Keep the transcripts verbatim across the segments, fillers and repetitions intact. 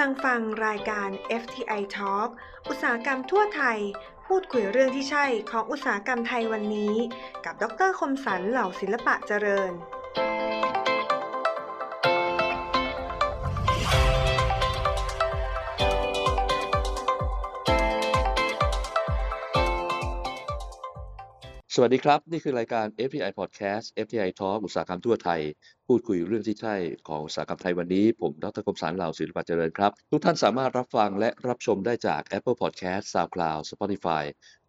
ำลังฟังรายการ เอฟ ที ไอ Talk อุตสาหกรรมทั่วไทยพูดคุยเรื่องที่ใช่ของอุตสาหกรรมไทยวันนี้กับดร.คมสันต์เหล่าศิลปะเจริญสวัสดีครับนี่คือรายการ เอฟ ที ไอ Podcast เอฟ ที ไอ Talk อุตสาหกรรมทั่วไทยพูดคุยเรื่องที่ใช่ของอุตสาหกรรมไทยวันนี้ผมดร.คมสันต์ เหล่าศิลปะเจริญครับทุกท่านสามารถรับฟังและรับชมได้จาก Apple Podcast SoundCloud Spotify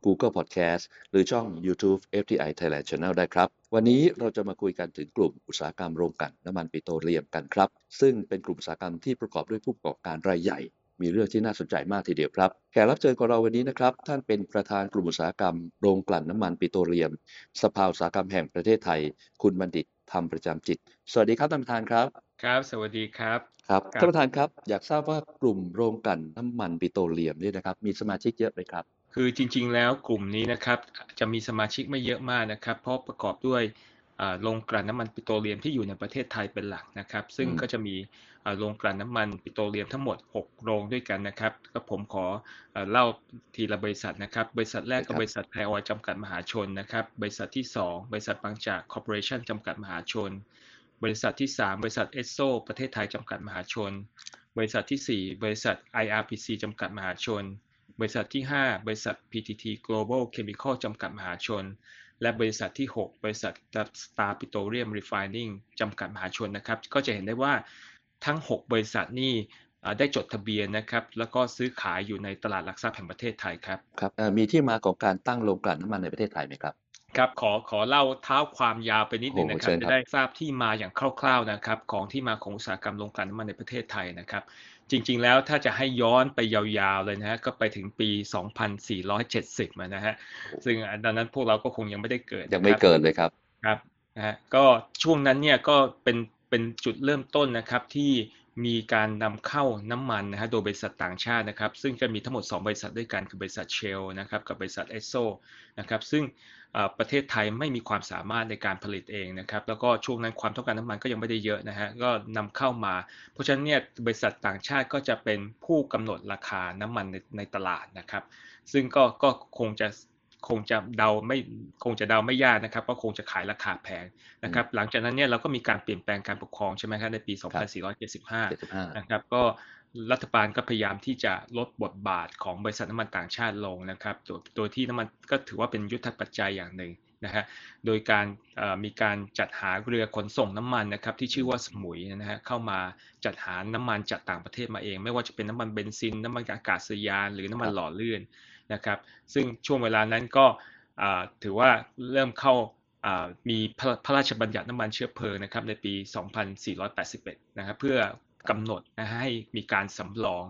Google Podcast หรือช่อง YouTube เอฟ ที ไอ Thailand Channel ได้ครับวันนี้เราจะมาคุยกันถึงกลุ่มอุตสาหกรรมโรงกลั่นน้ำมันปิโตรเลียมกันครับซึ่งเป็นกลุ่มอุตสาหกรรมที่ประกอบด้วยผู้ประกอบการรายใหญ่มีเรื่องที่น่าสนใจมากทีเดียวครับแขกรับเชิญของเราวันนี้นะครับท่านเป็นประธานกลุ่มอุตสาหกรรมโรงกลั่นน้ำมันปิโตรเลียมสภาอุตสาหกรรมแห่งประเทศไทยคุณบัณฑิตธรรมประจำจิตสวัสดีครับท่านประธานครับครับสวัสดีครับครับท่านประธานครับอยากทราบว่ากลุ่มโรงกลั่นน้ำมันปิโตรเลียมนี่นะครับมีสมาชิกเยอะไหมครับคือจริงๆแล้วกลุ่มนี้นะครับจะมีสมาชิกไม่เยอะมากนะครับเพราะประกอบด้วยโรงกลั่นน้ำมันปิโตรเลียมที่อยู่ในประเทศไทยเป็นหลักนะครับซึ่งก็จะมีโรงกลั่นน้ำมันปิโตรเลียมทั้งหมดหกโรงด้วยกันนะครับก็ผมขอเล่าทีละบริษัทนะครับบริษัทแรกก็บริษัทไทยออยล์จำกัดมหาชนนะครับบริษัทที่สองบริษัทบางจากคอร์ปอเรชั่นจำกัดมหาชนบริษัทที่สามบริษัทเอสโซประเทศไทยจำกัดมหาชนบริษัทที่สี่บริษัท ไอ อาร์ พี ซี จำกัดมหาชนบริษัทที่ห้าบริษัท พี ที ที Global Chemical จำกัดมหาชนและบริษัทที่หกบริษัท Star Petroleum Refining จำกัดมหาชนนะครับก็จะเห็นได้ว่าทั้งหกบริษัทนี่ได้จดทะเบียนนะครับแล้วก็ซื้อขายอยู่ในตลาดหลักทรัพย์แห่งประเทศไทยครับครับมีที่มาของการตั้งโรงกลั่นน้ำมันในประเทศไทยไหมครับครับขอขอเล่าเท้าความยาวไปนิดนึงนะครับจะได้ทราบที่มาอย่างคร่าวๆนะครับของที่มาของอุตสาหกรรมโรงกลั่นน้ำมันในประเทศไทยนะครับจริงๆแล้วถ้าจะให้ย้อนไปยาวๆเลยนะฮะก็ไปถึงปีสองพันสี่ร้อยเจ็ดสิบนะฮะซึ่งตอนนั้นพวกเราก็คงยังไม่ได้เกิดยังไม่เกิดเลยครับครับนะฮะก็ช่วงนั้นเนี่ยก็เป็นเป็นจุดเริ่มต้นนะครับที่มีการนำเข้าน้ำมันนะฮะโดยบริษัทต่างชาตินะครับซึ่งจะมีทั้งหมดสองบริษัทด้วยกันคือบริษัท Shell นะครับกับบริษัท Esso นะครับซึ่งประเทศไทยไม่มีความสามารถในการผลิตเองนะครับแล้วก็ช่วงนั้นความต้องการน้ำมันก็ยังไม่ได้เยอะนะฮะก็นำเข้ามาเพราะฉะนั้นเนี่ยบริษัทต่างชาติก็จะเป็นผู้กำหนดราคาน้ำมันในในตลาดนะครับซึ่งก็ก็คงจะคงจะเดาไม่คงจะเดาไม่ยากนะครับก็คงจะขายราคาแพงนะครับหลังจากนั้นเนี่ยเราก็มีการเปลี่ยนแปลงการปกครองใช่ไหมครับในปีสองพันสี่ร้อยเจ็ดสิบห้านะครับก็รัฐบาลก็พยายามที่จะลดบทบาทของบริษัทน้ำมันต่างชาติลงนะครับโดยโดยที่น้ำมันก็ถือว่าเป็นยุทธปัจจัยอย่างหนึ่งนะฮะโดยการมีการจัดหาเรือขนส่งน้ำมันนะครับที่ชื่อว่าสมุยนะฮะเข้ามาจัดหาน้ำมันจากต่างประเทศมาเองไม่ว่าจะเป็นน้ำมันเบนซินน้ำมันอากาศยานหรือน้ำมันหล่อลื่นนะครับซึ่งช่วงเวลานั้นก็ถือว่าเริ่มเข้ามีพระราชบัญญัติน้ำมันเชื้อเพลิงนะครับในปีสองพันสี่ร้อยแปดสิบเอ็ดนะครับเพื่อกำหนดนะให้มีการสำรอง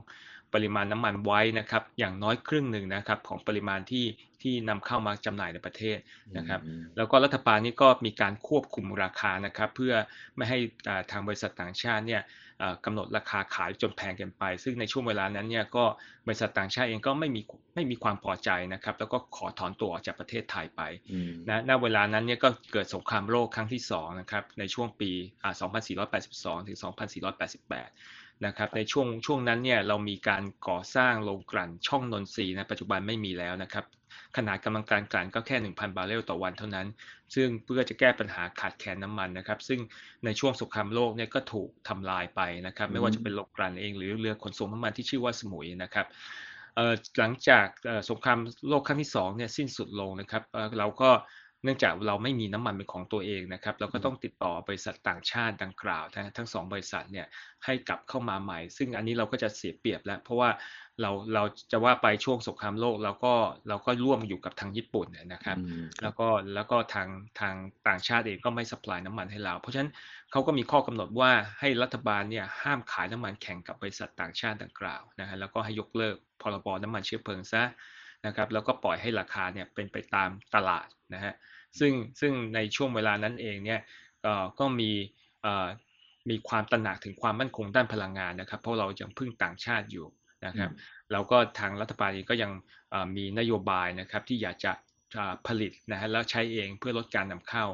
ปริมาณน้ำมันไว้นะครับอย่างน้อยครึ่งหนึ่งนะครับของปริมาณที่ที่นำเข้ามาจำหน่ายในประเทศนะครับแล้วก็รัฐบาลนี่ก็มีการควบคุมราคานะครับเพื่อไม่ให้ทางบริษัทต่างชาติเนี่ยกำหนดราคาขายจนแพงเกินไปซึ่งในช่วงเวลานั้นเนี่ยก็บริษัทต่างชาติเองก็ไม่มีไม่มีความพอใจนะครับแล้วก็ขอถอนตัวออกจากประเทศไทยไปนะณเวลานั้นเนี่ยก็เกิดสงครามโลกครั้งที่สองนะครับในช่วงปีสองพันสี่ร้อยแปดสิบสองถึงสองพันสี่ร้อยแปดสิบแปดนะครับในช่วงช่วงนั้นเนี่ยเรามีการก่อสร้างโรงกลั่นช่องนนทรีนะปัจจุบันไม่มีแล้วนะครับขนาดกำลังการกลั่นก็แค่ หนึ่งพัน บาร์เรลต่อวันเท่านั้นซึ่งเพื่อจะแก้ปัญหาขาดแคลนน้ำมันนะครับซึ่งในช่วงสงครามโลกเนี่ยก็ถูกทำลายไปนะครับไม่ว่าจะเป็นโรงกลั่นเองหรือเรือขนส่งน้ำมันที่ชื่อว่าสมุยนะครับหลังจากสงครามโลกครั้งที่สองเนี่ยสิ้นสุดลงนะครับเราก็เนื่องจากเราไม่มีน้ำมันเป็นของตัวเองนะครับเราก็ต้องติดต่อบริษัทต่างชาติดังกล่าวทั้งสองบริษัทเนี่ยให้กลับเข้ามาใหม่ซึ่งอันนี้เราก็จะเสียเปรียบแล้วเพราะว่าเราเราจะว่าไปช่วงสงครามโลกเราก็เราก็ร่วมอยู่กับทางญี่ปุ่นนะครับแล้วก็แล้วก็ทางทางต่างชาติเองก็ไม่ซัพพลายน้ำมันให้เราเพราะฉะนั้นเขาก็มีข้อกำหนดว่าให้รัฐบาลเนี่ยห้ามขายน้ำมันแข่งกับบริษัทต่างชาติดังกล่าวนะฮะแล้วก็ให้ยกเลิกพรบน้ำมันเชื้อเพลิงซะนะครับแล้วก็ปล่อยให้ราคาเนี่ยเป็นไปตามตลาดนะฮะซึ่งซึ่งในช่วงเวลานั้นเองเนี่ยก็มีมีความตระหนักถึงความมั่นคงด้านพลังงานนะครับเพราะเรายังพึ่งต่างชาติอยู่นะครับแล้วก็ทางรัฐบาลเองก็ยังมีนโยบายนะครับที่อยากจะผลิตนะฮะแล้วใช้เองเพื่อลดการนำเข้า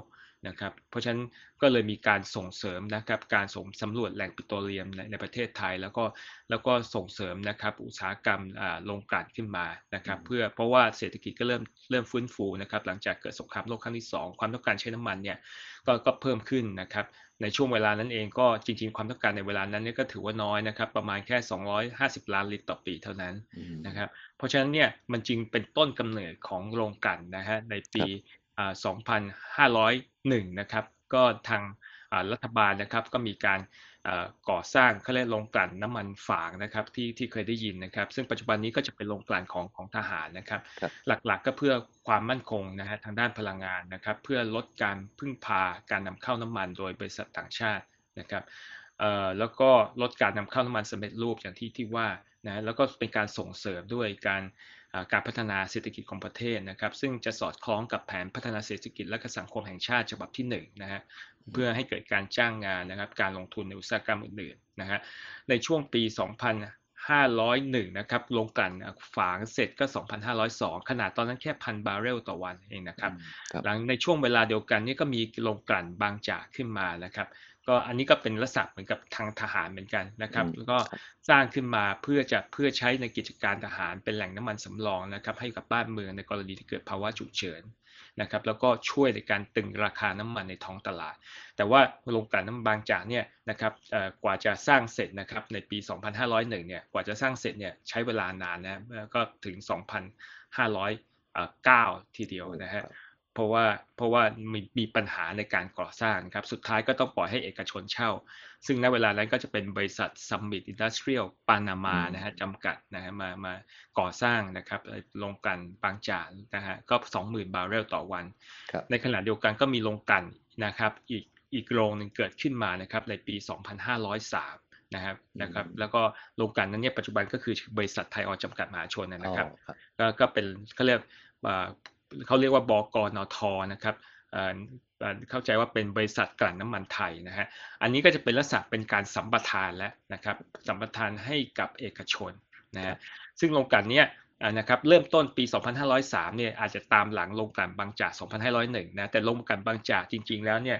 นะครับเพราะฉะนั้นก็เลยมีการส่งเสริมนะครับการส่งสำรวจแหล่งปิโตรเลียมในประเทศไทยแล้วก็แล้วก็ส่งเสริมนะครับอุตสาหกรรมโรงกลั่นขึ้นมานะครับเพื่อเพราะว่าเศรษฐกิจก็เริ่มเริ่มฟื้นฟูนะครับหลังจากเกิดสงครามโลกครั้งที่สองความต้องการใช้น้ำมันเนี่ยก็ก็เพิ่มขึ้นนะครับในช่วงเวลานั้นเองก็จริงๆความต้องการในเวลานั้นเนี่ยก็ถือว่าน้อยนะครับประมาณแค่สองร้อยห้าสิบล้านลิตรต่อปีเท่านั้นนะครับเพราะฉะนั้นเนี่ยมันจึงเป็นต้นกำเนิดของโรงกลั่นนะฮะในปีสองพันห้าร้อยหนึ่งนะครับก็ทางรัฐบาลนะครับก็มีการก่อสร้างเขาเรียกโรงกลั่นน้ำมันฝางนะครับที่ที่เคยได้ยินนะครับซึ่งปัจจุบันนี้ก็จะเป็นโรงกลั่นของของทหารนะครับหลักๆก็เพื่อความมั่นคงนะฮะทางด้านพลังงานนะครับเพื่อลดการพึ่งพาการนำเข้าน้ำมันโดยบริษัทต่างชาตินะครับแล้วก็ลดการนำเข้าน้ำมันสำเร็จรูปอย่างที่ที่ว่านะแล้วก็เป็นการส่งเสริมด้วยการการพัฒนาเศรษฐกิจของประเทศนะครับซึ่งจะสอดคล้องกับแผนพัฒนาเศรษฐกิจและสังคมแห่งชาติฉบับที่หนึ่งนะฮะเพื่อให้เกิดการจ้างงานนะครับการลงทุนในอุตสาหกรรมอื่นๆนะฮะในช่วงปีสองพันห้าร้อยหนึ่งนะครับโรงกลั่นฝางเสร็จก็สองพันห้าร้อยสองขนาดตอนนั้นแค่ หนึ่งพันบาร์เรลต่อวันเองนะครับหลังในช่วงเวลาเดียวกันนี่ก็มีโรงกลั่นบางจากขึ้นมานะครับก็อันนี้ก็เป็นลักษณะเหมือนกับทางทหารเหมือนกันนะครับแล้วก็สร้างขึ้นมาเพื่อจะเพื่อใช้ในกิจการทหารเป็นแหล่งน้ำมันสำรองนะครับให้กับบ้านเมืองในกรณีที่เกิดภาวะฉุกเฉินนะครับแล้วก็ช่วยในการตึงราคาน้ำมันในท้องตลาดแต่ว่าโรงกลั่นน้ำมันบางจากเนี่ยนะครับกว่าจะสร้างเสร็จนะครับในปีสองพันห้าร้อยหนึ่งเนี่ยกว่าจะสร้างเสร็จเนี่ยใช้เวลานานนะก็ถึงสองพันห้าร้อยเก้าทีเดียวนะฮะเพราะว่าเพราะว่ามีมีปัญหาในการก่อสร้างครับสุดท้ายก็ต้องปล่อยให้เอกชนเช่าซึ่งณเวลานั้นก็จะเป็นบริษัท Summit Industrial Panama นะฮะจำกัดนะฮะมามาก่อสร้างนะครับโรงกลั่นบางจากนะฮะก็ สองหมื่นบาร์เรลต่อวันในขณะเดียวกันก็มีโรงกลั่นนะครับอีกอีกโรงนึงเกิดขึ้นมานะครับในปีสองพันห้าร้อยสามนะครับนะครับแล้วก็โรงกลั่นนั้นเนี่ยปัจจุบันก็คือบริษัทไทยออยล์จำกัดมหาชนนะครับก็ก็เป็นเค้าเรียกว่าเขาเรียกว่าบกนท.นะครับเข้าใจว่าเป็นบริษัทกลั่นน้ำมันไทยนะฮะอันนี้ก็จะเป็นลักษณะเป็นการสัมปทานแล้วนะครับสัมปทานให้กับเอกชนนะฮะซึ่งโรงกลั่นเนี้ยนะครับเริ่มต้นปีสองพันห้าร้อยสามเนี่ยอาจจะตามหลังโรงกลั่นบางจากสองพันห้าร้อยหนึ่งนะแต่โรงกลั่นบางจากจริงๆแล้วเนี่ย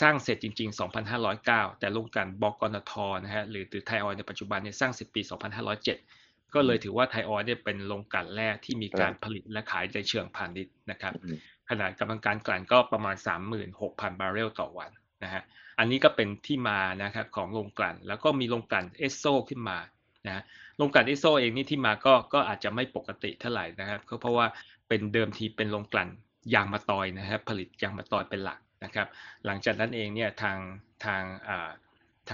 สร้างเสร็จจริงๆสองพันห้าร้อยเก้าแต่โรงกลั่นบกนท.นะฮะหรือไทยออยล์ในปัจจุบันเนี่ยสร้างเสร็จปีสองพันห้าร้อยเจ็ดก็เลยถือว่าไทยออยล์เนี่ยเป็นโรงกลั่นแรกที่มีการผลิตและขายในเชิงพาณิชย์นะครับขนาดกำลังการกลั่นก็ประมาณ สามหมื่นหกพันบาร์เรลต่อวันนะฮะอันนี้ก็เป็นที่มานะครับของโรงกลั่นแล้วก็มีโรงกลั่นเอสโซขึ้นมานะโรงกลั่นเอสโซเองนี่ที่มาก็ก็อาจจะไม่ปกติเท่าไหร่นะครับก็เพราะว่าเป็นเดิมทีเป็นโรงกลั่นยางมะตอยนะครับผลิตยางมะตอยเป็นหลักนะครับหลังจากนั้นเองเนี่ยทางทางอ่า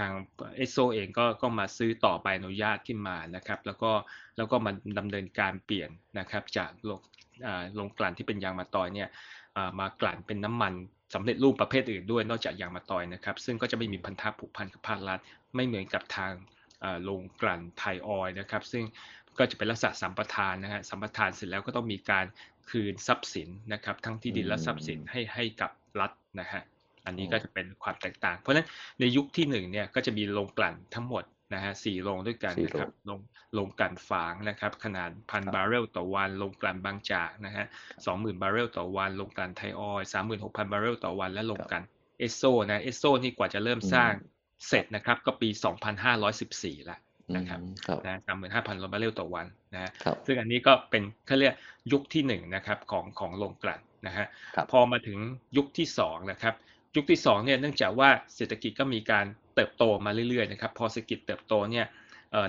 ทางเอสโซเองก็ก็มาซื้อต่อใบอนุญาตขึ้นมานะครับแล้วก็แล้วก็มาดำเนินการเปลี่ยนนะครับจากโรงโรงกลั่นที่เป็นยางมะตอยเนี่ยมากลั่นเป็นน้ำมันสำเร็จรูปประเภทอื่นด้วยนอกจากยางมะตอยนะครับซึ่งก็จะไม่มีพันธะผูกพันกับภาครัฐไม่เหมือนกับทางโรงกลั่นไทยออยล์นะครับซึ่งก็จะเป็นลักษณะสัมปทานนะฮะสัมปทานเสร็จแล้วก็ต้องมีการคืนทรัพย์สินนะครับทั้งที่ดินและทรัพย์สินให้ให้กับรัฐนะฮะอันนี้ก็จะเป็นความแตกต่างเพราะฉะนั้นในยุคที่หนึ่งเนี่ยก็จะมีโรงกลั่นทั้งหมดนะฮะสี่โรงด้วยกันนะครับโรงโรงกลั่นฝางนะครับขนาด หนึ่งพันบาร์เรลต่อวันโรงกลั่นบางจากนะฮะ สองหมื่นบาร์เรลต่อวันโรงกลั่นไทยออยล์ สามหมื่นหกพันบาร์เรลต่อวันและโรงกลั่นเอสโซนะเอสโซนี่กว่าจะเริ่มสร้างเสร็จนะครับก็ปี สองพันห้าร้อยสิบสี่ละนะครับนะ สามหมื่นห้าพันบาร์เรลต่อวันนะฮะซึ่งอันนี้ก็เป็นเค้าเรียกยุคที่หนึ่งนะครับของของโรงกลั่นนะฮะพอมาถึงยุคที่สองนะครับยุคที่สองเนี่ยเนื่องจากว่าเศรษฐกิจก็มีการเติบโตมาเรื่อยๆนะครับพอเศรษฐกิจเติบโตเนี่ย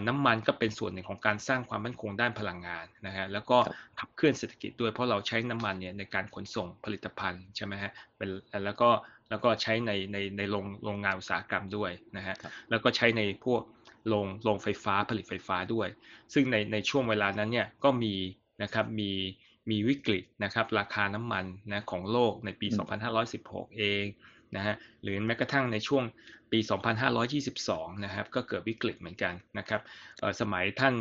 น้ำมันก็เป็นส่วนหนึ่งของการสร้างความมั่นคงด้านพลังงานนะฮะแล้วก็ขับเคลื่อนเศรษฐกิจด้วยเพราะเราใช้น้ำมันเนี่ยในการขนส่งผลิตภัณฑ์ใช่ไหมฮะเป็นแล้วก็แล้วก็ใช้ในในในโรงโรงงานอุตสาหกรรมด้วยนะฮะแล้วก็ใช้ในพวกโรงโรงไฟฟ้าผลิตไฟฟ้าด้วยซึ่งในในช่วงเวลานั้นเนี่ยก็มีนะครับมีมีวิกฤตนะครับราคาน้ำมันนะของโลกในปีสองพันห้าร้อยสิบหกเองนะฮะหรือแม้กระทั่งในช่วงปีสองพันห้าร้อยยี่สิบสองนะครับก็เกิดวิกฤตเหมือนกันนะครับสมัยท่าน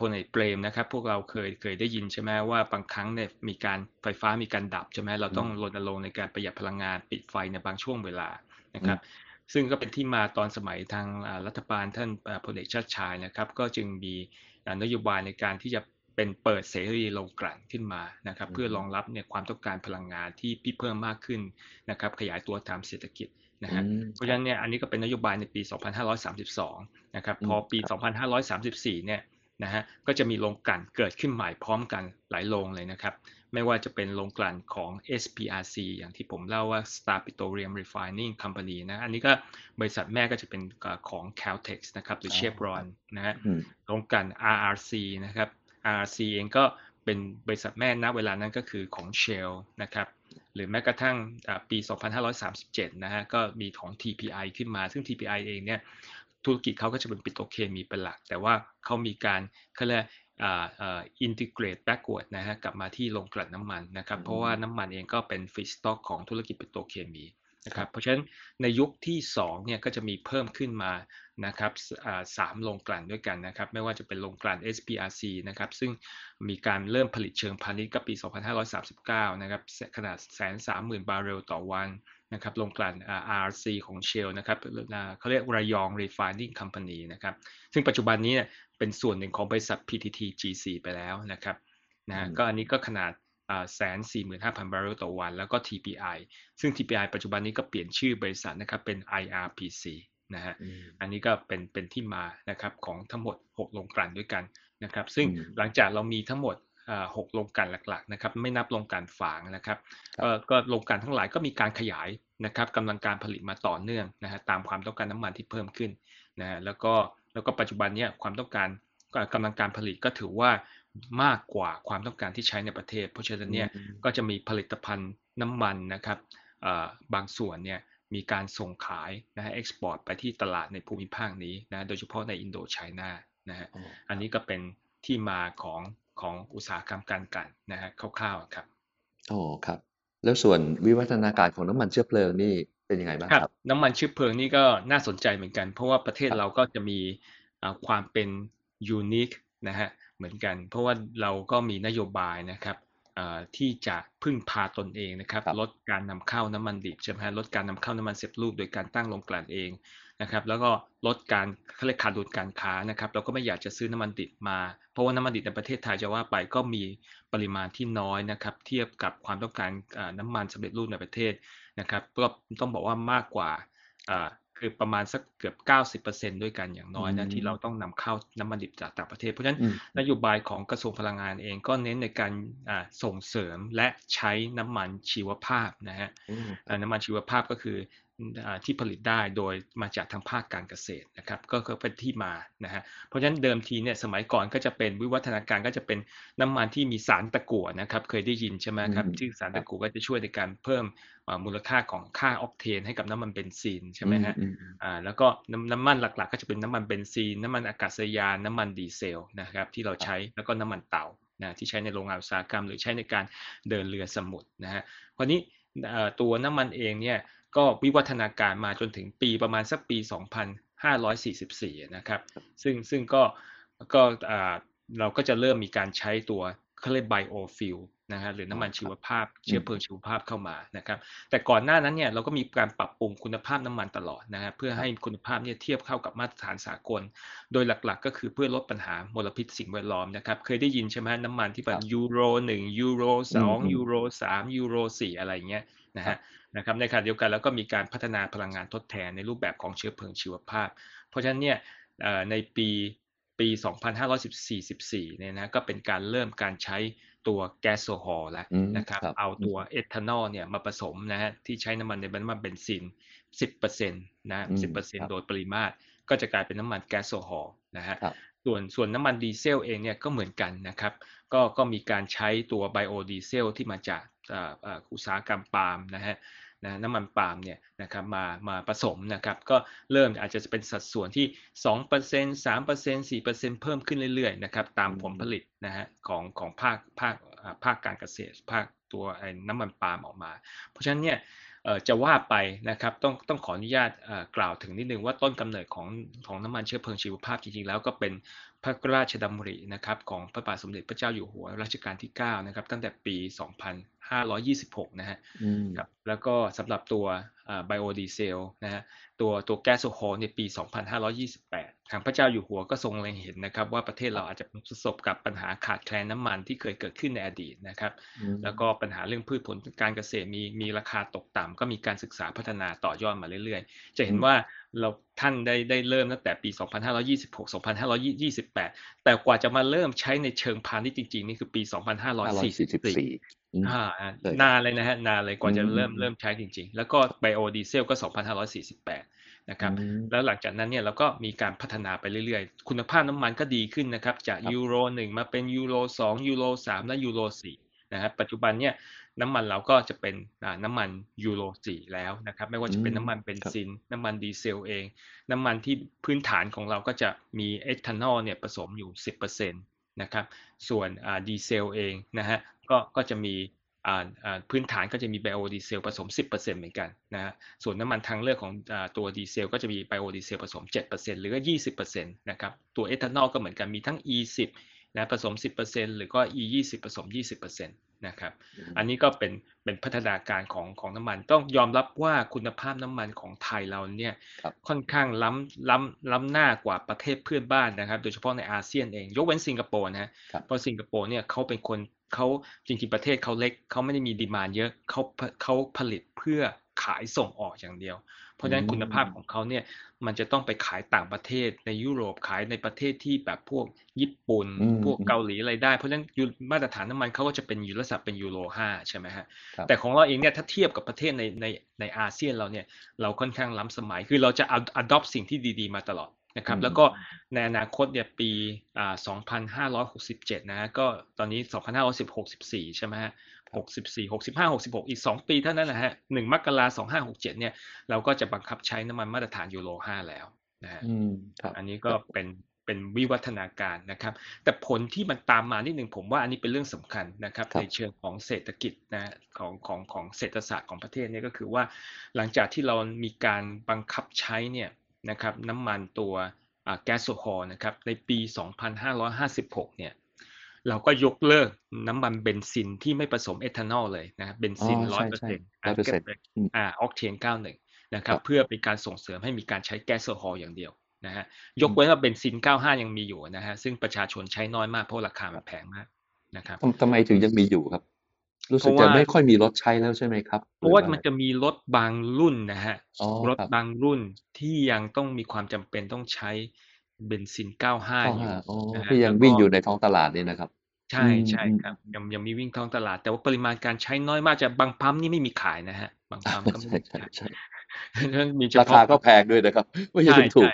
พลเอกเปรมนะครับพวกเราเคยเคยได้ยินใช่ไหมว่าบางครั้งเนี่ยมีการไฟฟ้ามีการดับใช่ไหมเราต้องรณรงค์ในการประหยัดพลังงานปิดไฟในบางช่วงเวลานะครับซึ่งก็เป็นที่มาตอนสมัยทางรัฐบาลท่านพลเอกชาติชายนะครับก็จึงมีนโยบายในการที่จะ เป็นเปิดเสรีลงกลั่นขึ้นมานะครับเพื่อรองรับเนี่ยความต้องการพลังงานที่เพิ่มมากขึ้นนะครับขยายตัวตามเศรษฐกิจนะฮะเพราะฉะนั้นเนี่ยอันนี้ก็เป็นนโยบายในปีสองพันห้าร้อยสามสิบสองนะครับพอปีสองพันห้าร้อยสามสิบสี่เนี่ยนะฮะก็จะมีโรงกลั่นเกิดขึ้นใหม่พร้อมกันหลายโรงเลยนะครับไม่ว่าจะเป็นโรงกลั่นของ เอส พี อาร์ ซี อย่างที่ผมเล่าว่า Star Petroleum Refining Company นะอันนี้ก็บริษัทแม่ก็จะเป็นของ Caltex นะครับหรือ Chevron นะฮะโรงกลั่น อาร์ อาร์ ซี นะครับ อาร์ อาร์ ซี เองก็เป็นบริษัทแม่ณเวลานั้นก็คือของ Shell นะครับหรือแม้กระทั่งปีสองพันห้าร้อยสามสิบเจ็ดนะฮะก็มีของ ที พีไอ ขึ้นมาซึ่ง ที พีไอ เองเนี่ยธุรกิจเขาก็จะเป็นปิโตรเคมีเป็นหลักแต่ว่าเขามีการเขาเรียกอ่าอ่าอินทิเกรตแบ็กเวิร์ดนะฮะกลับมาที่โรงกลั่นน้ำมันนะครับเพราะว่าน้ำมันเองก็เป็นฟีดสต็อกของธุรกิจปิโตรเคมีนะครับเพราะฉะนั้นในยุคที่สองเนี่ยก็จะมีเพิ่มขึ้นมานะครับอ่าสามโรงกลั่นด้วยกันนะครับไม่ว่าจะเป็นโรงกลั่น เอส พี อาร์ ซี นะครับซึ่งมีการเริ่มผลิตเชิงพาณิชย์ก็ปีสองพันห้าร้อยสามสิบเก้านะครับขนาด หนึ่งแสนสามหมื่น บาร์เรลต่อวันนะครับโรงกลั่น อาร์ อาร์ ซี ของ Shell นะครับเขาเรียกระยอง Refining Company นะครับซึ่งปัจจุบันนี้เป็นส่วนหนึ่งของบริษัท พี ที ที จี ซี ไปแล้วนะครับนะก็อันนี้ก็ขนาด หนึ่งแสนสี่หมื่นห้าพัน บาร์เรลต่อวันแล้วก็ ที พีไอ ซึ่ง ที พีไอ ปัจจุบันนี้ก็เปลี่ยนชื่อบริษัทนะครับเป็น ไอ อาร์ พี ซี นะฮะอันนี้ก็เป็นเป็นที่มานะครับของทั้งหมดหกโรงกลั่นด้วยกันนะครับซึ่งหลังจากเรามีทั้งหมดหกโรงกลั่นหลักๆนะครับไม่นับโรงกลั่นฝางนะครับก็โรงกลั่นทั้งหลายก็มีการขยายนะครับกำลังการผลิตมาต่อเนื่องนะฮะตามความต้องการน้ำมันที่เพิ่มขึ้นนะฮะแล้วก็แล้วก็ปัจจุบันเนี่ยความต้องการกำลังการผลิตก็ถือว่ามากกว่าความต้องการที่ใช้ในประเทศเพราะฉะนั้นเนี่ยก็จะมีผลิตภัณฑ์น้ำมันนะครับบางส่วนเนี่ยมีการส่งขายนะฮะเอ็กซ์พอร์ตไปที่ตลาดในภูมิภาคนี้นะโดยเฉพาะในอินโดไชน่านะฮะอันนี้ก็เป็นที่มาของของอุตสาหกรรมการกลั่นนะฮะคร่าวๆครับโอ้ครับแล้วส่วนวิวัฒนาการของน้ำมันเชื้อเพลิงนี่เป็นยังไงบ้างครับน้ำมันเชื้อเพลิงนี่ก็น่าสนใจเหมือนกันเพราะว่าประเทศเราก็จะมีความเป็นยูนิคนะฮะเหมือนกันเพราะว่าเราก็มีนโยบายนะครับที่จะพึ่งพาตนเองนะครับลดการนำเข้าน้ำมันดิบใช่ไหมลดการนำเข้าน้ำมันเสพรูปโดยการตั้งโรงกลั่นเองนะครับแล้วก็ลดการขาดดุลการค้านะครับเราก็ไม่อยากจะซื้อน้ำมันดิบมาเพราะว่าน้ำมันดิบในประเทศไทยจะว่าไปก็มีปริมาณที่น้อยนะครับเทียบกับความต้องการน้ำมันสำเร็จรูปในประเทศนะครับก็ต้องบอกว่ามากกว่าคือประมาณสักเกือบ เก้าสิบเปอร์เซ็นต์ ด้วยกันอย่างน้อยนะที่เราต้องนำเข้าน้ำมันดิบจากต่างประเทศเพราะฉะนั้นนโยบายของกระทรวงพลังงานเองก็เน้นในการส่งเสริมและใช้น้ำมันชีวภาพนะฮะน้ำมันชีวภาพก็คือที่ผลิตได้โดยมาจากทางภาคการเกษตรนะครับก็เป็นที่มานะฮะเพราะฉะนั้นเดิมทีเนี่ยสมัยก่อนก็จะเป็นวิวัฒนาการก็จะเป็นน้ำมันที่มีสารตะกั่วนะครับเคยได้ยินใช่ไหมครับชื่อสารตะกั่วก็จะช่วยในการเพิ่มมูลค่าของค่าออกเทนให้กับน้ำมันเบนซินใช่ไหมฮะอ่าแล้วก็น้ำมันหลักๆก็จะเป็นน้ำมันเบนซินน้ำมันอากาศยานน้ำมันดีเซลนะครับที่เราใช้แล้วก็น้ำมันเตานะที่ใช้ในโรงงานอุตสาหกรรมหรือใช้ในการเดินเรือสมุทรนะฮะคราวนี้ตัวน้ำมันเองเนี่ยก็วิวัฒนาการมาจนถึงปีประมาณสักปีสองพันห้าร้อยสี่สิบสี่นะครับซึ่งซึ่งก็ก็เราก็จะเริ่มมีการใช้ตัวเขาเรียกไบโอฟิวนะฮะหรือน้ำมันชีวภาพเชื้อเพลิงชีวภาพเข้ามานะครับแต่ก่อนหน้านั้นเนี่ยเราก็มีการปรับปรุงคุณภาพน้ำมันตลอดนะฮะเพื่อให้คุณภาพเนี่ยเทียบเข้ากับมาตรฐานสากลโดยหลักๆก็คือเพื่อลดปัญหามลพิษสิ่งแวดล้อมนะครับเคยได้ยินใช่ไหมน้ำมันที่แบบยูโรหนึ่งยูโรสองยูโรสามยูโรสี่อะไรเงี้ยนะฮะนะครับในขณะเดียวกันแล้วก็มีการพัฒนาพลังงานทดแทนในรูปแบบของเชื้อเพลิงชีวภาพเพราะฉะนั้นเนี่ยในปีปีสองพันห้าร้อยสี่สิบสี่เนี่ยนะก็เป็นการเริ่มการใช้ตัวแก๊สโซฮอล์แล้วนะครับเอาตัวเอทานอลเนี่ยมาผสมนะฮะที่ใช้น้ำมันในน้ำมันเบนซิน สิบเปอร์เซ็นต์ นะ สิบเปอร์เซ็นต์ โดยปริมาตรก็จะกลายเป็นน้ำมันแก๊สโซฮอล์นะฮะส่วนส่วนน้ำมันดีเซลเองเนี่ยก็เหมือนกันนะครับก็ก็มีการใช้ตัวไบโอดีเซลที่มาจากอุตสาหกรรมปาล์มนะฮะน้ำมันปาล์มเนี่ยนะครับมามาผสมนะครับก็เริ่มอาจจะเป็นสัดส่วนที่ สองเปอร์เซ็นต์ สามเปอร์เซ็นต์ สี่เปอร์เซ็นต์ เพิ่มขึ้นเรื่อยๆนะครับตามผลผลิตนะฮะของของภาคภาคภาคการเกษตรภาคตัวน้ำมันปาล์มออกมาเพราะฉะนั้นเนี่ยจะว่าไปนะครับต้องต้องขออนุญาตกล่าวถึงนิดนึงว่าต้นกำเนิดของของน้ำมันเชื้อเพลิงชีวภาพจริงๆแล้วก็เป็นพระราชดำรินะครับของพระบาทสมเด็จพระเจ้าอยู่หัวรัชกาลที่เก้านะครับตั้งแต่ปีสองพันห้าร้อยยี่สิบหกนะฮะครับแล้วก็สำหรับตัวไบโอดีเซลนะฮะตัวตัวแก๊สโซฮอล์ในปีสองพันห้าร้อยยี่สิบแปด ทางพระเจ้าอยู่หัวก็ทรงเล็งเห็นนะครับว่าประเทศเราอาจจะประสบกับปัญหาขาดแคลนน้ำมันที่เคยเกิดขึ้นในอดีตนะครับแล้วก็ปัญหาเรื่องพืชผลการเกษตรมีมีราคาตกต่ำก็มีการศึกษาพัฒนาต่อยอดมาเรื่อยๆจะเห็นว่าเราท่านได้ได้เริ่มตั้งแต่ปีสองพันห้าร้อยยี่สิบหก สองพันห้าร้อยยี่สิบแปดแต่กว่าจะมาเริ่มใช้ในเชิงพาณิชย์จริงๆนี่คือปีสองพันห้าร้อยสี่สิบสี่อ่านานเลยนะฮะนานเลยกว่าจะเริ่มเริ่มใช้จริงๆแล้วก็ไบโอดีเซลก็สองพันห้าร้อยสี่สิบแปดนะครับแล้วหลังจากนั้นเนี่ยเราก็มีการพัฒนาไปเรื่อยๆคุณภาพน้ำมันก็ดีขึ้นนะครับจากยูโรหนึ่งมาเป็นยูโรสองยูโรสามและยูโรสี่นะฮะปัจจุบันเนี่ยน้ำมันเราก็จะเป็นน้ำมันยูโรสี่แล้วนะครับไม่ว่าจะเป็นน้ำมันเบนซินน้ำมันดีเซลเองน้ำมันที่พื้นฐานของเราก็จะมีเอทานอลเนี่ยผสมอยู่ สิบเปอร์เซ็นต์ นะครับส่วนดีเซลเองนะฮะก็ก็จะมีพื้นฐานก็จะมีไบโอดีเซลผสม สิบเปอร์เซ็นต์ เหมือนกันนะฮะส่วนน้ำมันทางเลือกของตัวดีเซลก็จะมีไบโอดีเซลผสม เจ็ดเปอร์เซ็นต์ หรือ ยี่สิบเปอร์เซ็นต์ นะครับตัวเอทานอลก็เหมือนกันมีทั้ง อี สิบ นะผสม สิบเปอร์เซ็นต์ หรือก็ อี ยี่สิบ ผสม ยี่สิบเปอร์เซ็นต์ นะครับอันนี้ก็เป็นเป็นพัฒนาการของของน้ำมันต้องยอมรับว่าคุณภาพน้ำมันของไทยเราเนี่ยค่อนข้างล้ำล้ำล้ำหน้ากว่าประเทศเพื่อนบ้านนะครับโดยเฉพาะในอาเซียนเองยกเว้นสิงคโปร์นะฮะเพราะสิงคโปร์เนี่ยเขาเป็นคนเขาจริงๆประเทศเขาเล็กเขาไม่ได้มีดีมานด์เยอะเขาเขาผลิตเพื่อขายส่งออกอย่างเดียวเพราะฉะนั้นคุณภาพของเขาเนี่ยมันจะต้องไปขายต่างประเทศในยุโรปขายในประเทศที่แบบพวกญี่ปุ่นพวกเกาหลีอะไรได้เพราะฉะนั้นมาตรฐานน้ำมันเขาก็จะเป็นยูโรสับเป็นยูโรห้าใช่ไหมฮะแต่ของเราเองเนี่ยถ้าเทียบกับประเทศในในในอาเซียนเราเนี่ยเราค่อนข้างล้ำสมัยคือเราจะ adopt สิ่งที่ดีๆมาตลอดนะครับแล้วก็ในอนาคตเนี่ยปีสองพันห้าร้อยหกสิบเจ็ดนะฮะก็ตอนนี้สองพันห้าร้อยหกสิบสี่ใช่ไหมฮะหกสิบสี่ หกสิบห้า หกสิบหกอีกสองปีเท่านั้นแหละฮะหนึ่งมกราคมสองพันห้าร้อยหกสิบเจ็ดเนี่ยเราก็จะบังคับใช้น้ำมันมาตรฐานยูโรห้าแล้วนะฮะอันนี้ก็เป็นเป็นวิวัฒนาการนะครับแต่ผลที่มันตามมานิดหนึ่งผมว่าอันนี้เป็นเรื่องสำคัญนะครับในเชิงของเศรษฐกิจนะของของของเศรษฐศาสตร์ของประเทศเนี่ยก็คือว่าหลังจากที่เรามีการบังคับใช้เนี่ยนะครับน้ำมันตัวแก๊สโซฮอลนะครับในปีสองพันห้าร้อยห้าสิบหกเนี่ยเราก็ยกเลิกน้ำมันเบนซินที่ไม่ผสมเอทานอลเลยนะเบนซิน ร้อยเปอร์เซ็นต์ อ่าออกเทนเก้าสิบเอ็ดนะครับเพื่อเป็นการส่งเสริมให้มีการใช้แก๊สโซฮอลอย่างเดียวนะฮะยกเว้นว่าเบนซินเก้าสิบห้ายังมีอยู่นะฮะซึ่งประชาชนใช้น้อยมากเพราะราคามันแพงมากนะครับทำไมถึงยังมีอยู่ครับรู้สึกจะไม่ค่อยมีรถใช้แล้วใช่ไหมครับเพราะว่ามันจะมีรถบางรุ่นนะฮะรถบางรุ่นที่ยังต้องมีความจำเป็นต้องใช้เบนซินเก้าสิบห้าอยู่ที่ยังวิ่งอยู่ในท้องตลาดนี่นะครับใช่ใช่ครับยังยังมีวิ่งท้องตลาดแต่ว่าปริมาณการใช้น้อยมากจากบางปั๊มนี่ไม่มีขายนะฮะบางปั๊มก็ไม่ใช่ใช่ราคาก็แพงด้วยนะครับไม่ใช่ถูก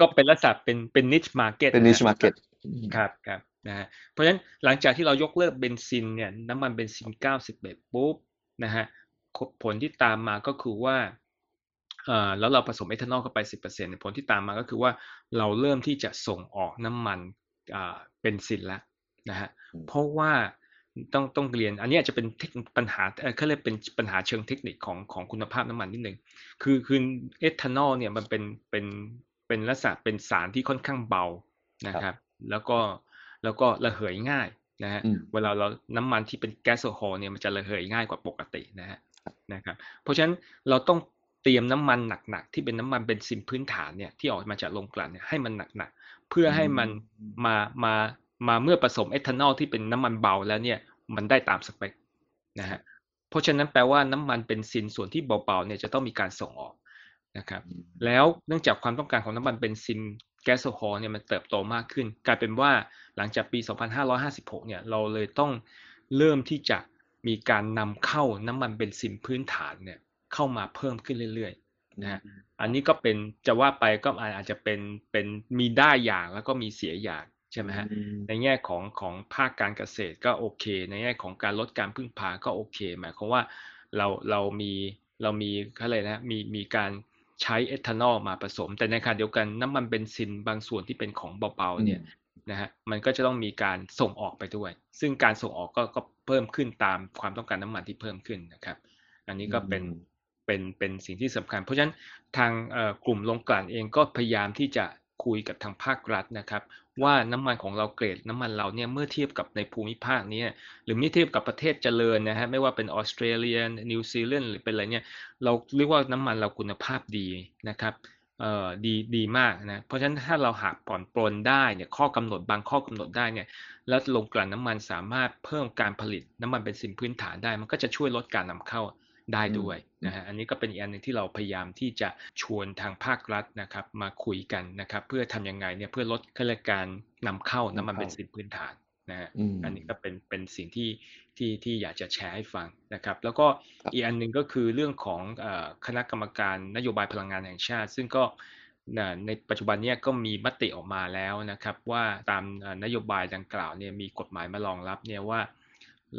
ก็เป็นลักษณะเป็นเป็น niche market เป็น niche market ครับครับนะฮะเพราะฉะนั้นหลังจากที่เรายกเลิกเบนซินเนี่ยน้ำมันเบนซินเก้าสิบเอ็ดปุ๊บนะฮะผลที่ตามมาก็คือว่าเอ่อแล้วเราผสมเอทานอลเข้าไป สิบเปอร์เซ็นต์ ผลที่ตามมาก็คือว่าเราเริ่มที่จะส่งออกน้ำมันอ่าเบนซินละนะฮะเพราะว่าต้องต้องเรียนอันนี้อาจจะเป็นปัญหาเอ่อเค้าเรียกเป็นปัญหาเชิงเทคนิคของของคุณภาพน้ำมันนิดนึงคือคือเอทานอลเนี่ยมันเป็นเป็นเป็นลักษณะเป็นสารที่ค่อนข้างเบานะครับแล้วก็แล้วก็ระเหยง่ายนะฮะเวลาเราน้ำมันที่เป็นแก๊สโซฮอลเนี่ยมันจะระเหยง่ายกว่าปกตินะฮะนะครับเพราะฉะนั้นเราต้องเตรียมน้ำมันหนักๆที่เป็นน้ำมันเบนซินพื้นฐานเนี่ยที่ออกมาจากโรงกลั่นเนี่ยให้มันหนักๆเพื่อให้มันมามามาเมื่อผสมเอทานอลที่เป็นน้ำมันเบาแล้วเนี่ยมันได้ตามสเปคนะฮะเพราะฉะนั้นแปลว่าน้ำมันเบนซินส่วนที่เบาๆเนี่ยจะต้องมีการส่งออกนะครับแล้วเนื่องจากความต้องการของน้ำมันเบนซินแก๊สโซฮอลเนี่ยมันเติบโตมากขึ้นกลายเป็นว่าหลังจากปีสองพันห้าร้อยห้าสิบหกเนี่ยเราเลยต้องเริ่มที่จะมีการนำเข้าน้ำมันเบนซินพื้นฐานเนี่ยเข้ามาเพิ่มขึ้นเรื่อยๆนะฮะอันนี้ก็เป็นจะว่าไปก็อาจจะเป็นเป็นมีได้อย่างแล้วก็มีเสียอย่างใช่ไหมฮะในแง่ของของภาคการเกษตรก็โอเคในแง่ของการลดการพึ่งพาก็โอเคหมายความว่าเราเรามีเรามีอะไรนะมีมีการใช้เอทานอลมาผสมแต่ในขณะเดียวกันน้ำมันเบนซินบางส่วนที่เป็นของเบาๆเนี่ยนะฮะมันก็จะต้องมีการส่งออกไปด้วยซึ่งการส่งออกก็ก็เพิ่มขึ้นตามความต้องการน้ำมันที่เพิ่มขึ้นนะครับอันนี้ก็เป็นเป็นเป็นสิ่งที่สำคัญเพราะฉะนั้นทางกลุ่มโรงกลั่นเองก็พยายามที่จะคุยกับทางภาครัฐนะครับว่าน้ำมันของเราเกรดน้ำมันเราเนี่ยเมื่อเทียบกับในภูมิภาคนี้หรือเมื่อเทียบกับประเทศเจริญนะฮะไม่ว่าเป็นออสเตรเลียนิวซีแลนด์หรือเป็นอะไรเนี่ยเราเรียกว่าน้ำมันเราคุณภาพดีนะครับ เอ่อดีดีมากนะเพราะฉะนั้นถ้าเราหักผ่อนปลนได้เนี่ยข้อกำหนดบางข้อกำหนดได้เนี่ยแล้วโรงกลั่นน้ำมันสามารถเพิ่มการผลิตน้ำมันเป็นสินพื้นฐานได้มันก็จะช่วยลดการนำเข้าได้ด้วยนะฮะอันนี้ก็เป็นอีกอันนึงที่เราพยายามที่จะชวนทางภาครัฐนะครับมาคุยกันนะครับเพื่อทำยังไงเนี่ยเพื่อลดขั้นการนำเข้าน้ำมันเป็นสินพื้นฐานนะฮะอันนี้ก็เป็นเป็นสิ่งที่ที่ที่อยากจะแชร์ให้ฟังนะครับแล้วก็อีกอันนึงก็คือเรื่องของเอ่อคณะกรรมการนโยบายพลังงานแห่งชาติซึ่งก็ในปัจจุบันเนี่ยก็มีมติออกมาแล้วนะครับว่าตามนโยบายดังกล่าวเนี่ยมีกฎหมายมารองรับเนี่ยว่า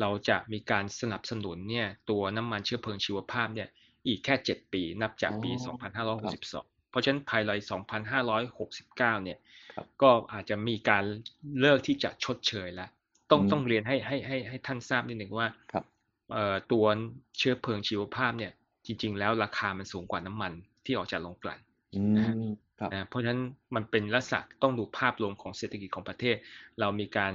เราจะมีการสนับสนุนเนี่ยตัวน้ำมันเชื้อเพลิงชีวภาพเนี่ยอีกแค่เจ็ดปีนับจากปีสองพันห้าร้อยหกสิบสองเพราะฉะนั้นภายในสองพันห้าร้อยหกสิบเก้าเนี่ยก็อาจจะมีการเลิกที่จะชดเชยแล้วต้องต้องเรียนให้ให้ให้ให้ท่านทราบนิดนึงว่าเอ่อตัวเชื้อเพลิงชีวภาพเนี่ยจริงๆแล้วราคามันสูงกว่าน้ำมันที่ออกจากโรงกลั่นนะนะเพราะฉะนั้นมันเป็นลักษณะต้องดูภาพรวมของเศรษฐกิจของประเทศเรามีการ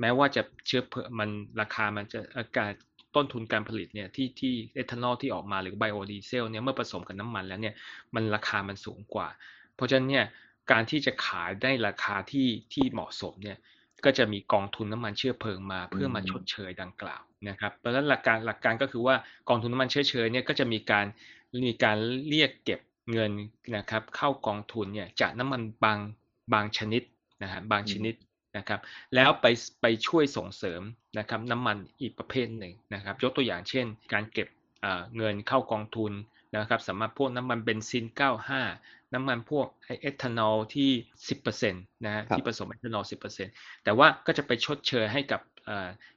แม้ว่าจะเชื้อเพลิงมันราคามันจะอากาศต้นทุนการผลิตเนี่ยที่ที่เอทานอลที่ออกมาหรือไบโอดีเซลเนี่ยเมื่อผสมกับน้ำมันแล้วเนี่ยมันราคามันสูงกว่าเพราะฉะนั้นเนี่ยการที่จะขายได้ราคาที่ที่เหมาะสมเนี่ยก็จะมีกองทุนน้ำมันเชื้อเพลิงมาเพื่อมาชดเชยดังกล่าวนะครับเพราะฉะนั้นหลักการหลักการก็คือว่ากองทุนน้ำมันเชื้อเชยเนี่ยก็จะมีการมีการเรียกเก็บเงินนะครับเข้ากองทุนเนี่ยจากน้ำมันบางบางชนิดนะฮะบางชนิดนะครับแล้วไปไปช่วยส่งเสริมนะครับน้ำมันอีกประเภทหนึ่งนะครับยกตัวอย่างเช่นการเก็บเงินเข้ากองทุนนะครับสำหรับพวกน้ำมันเบนซินเก้าสิบห้าน้ำมันพวกไอเอทานอลที่ สิบเปอร์เซ็นต์ นะฮะที่ผสมเอทานอล สิบเปอร์เซ็นต์ แต่ว่าก็จะไปชดเชยให้กับ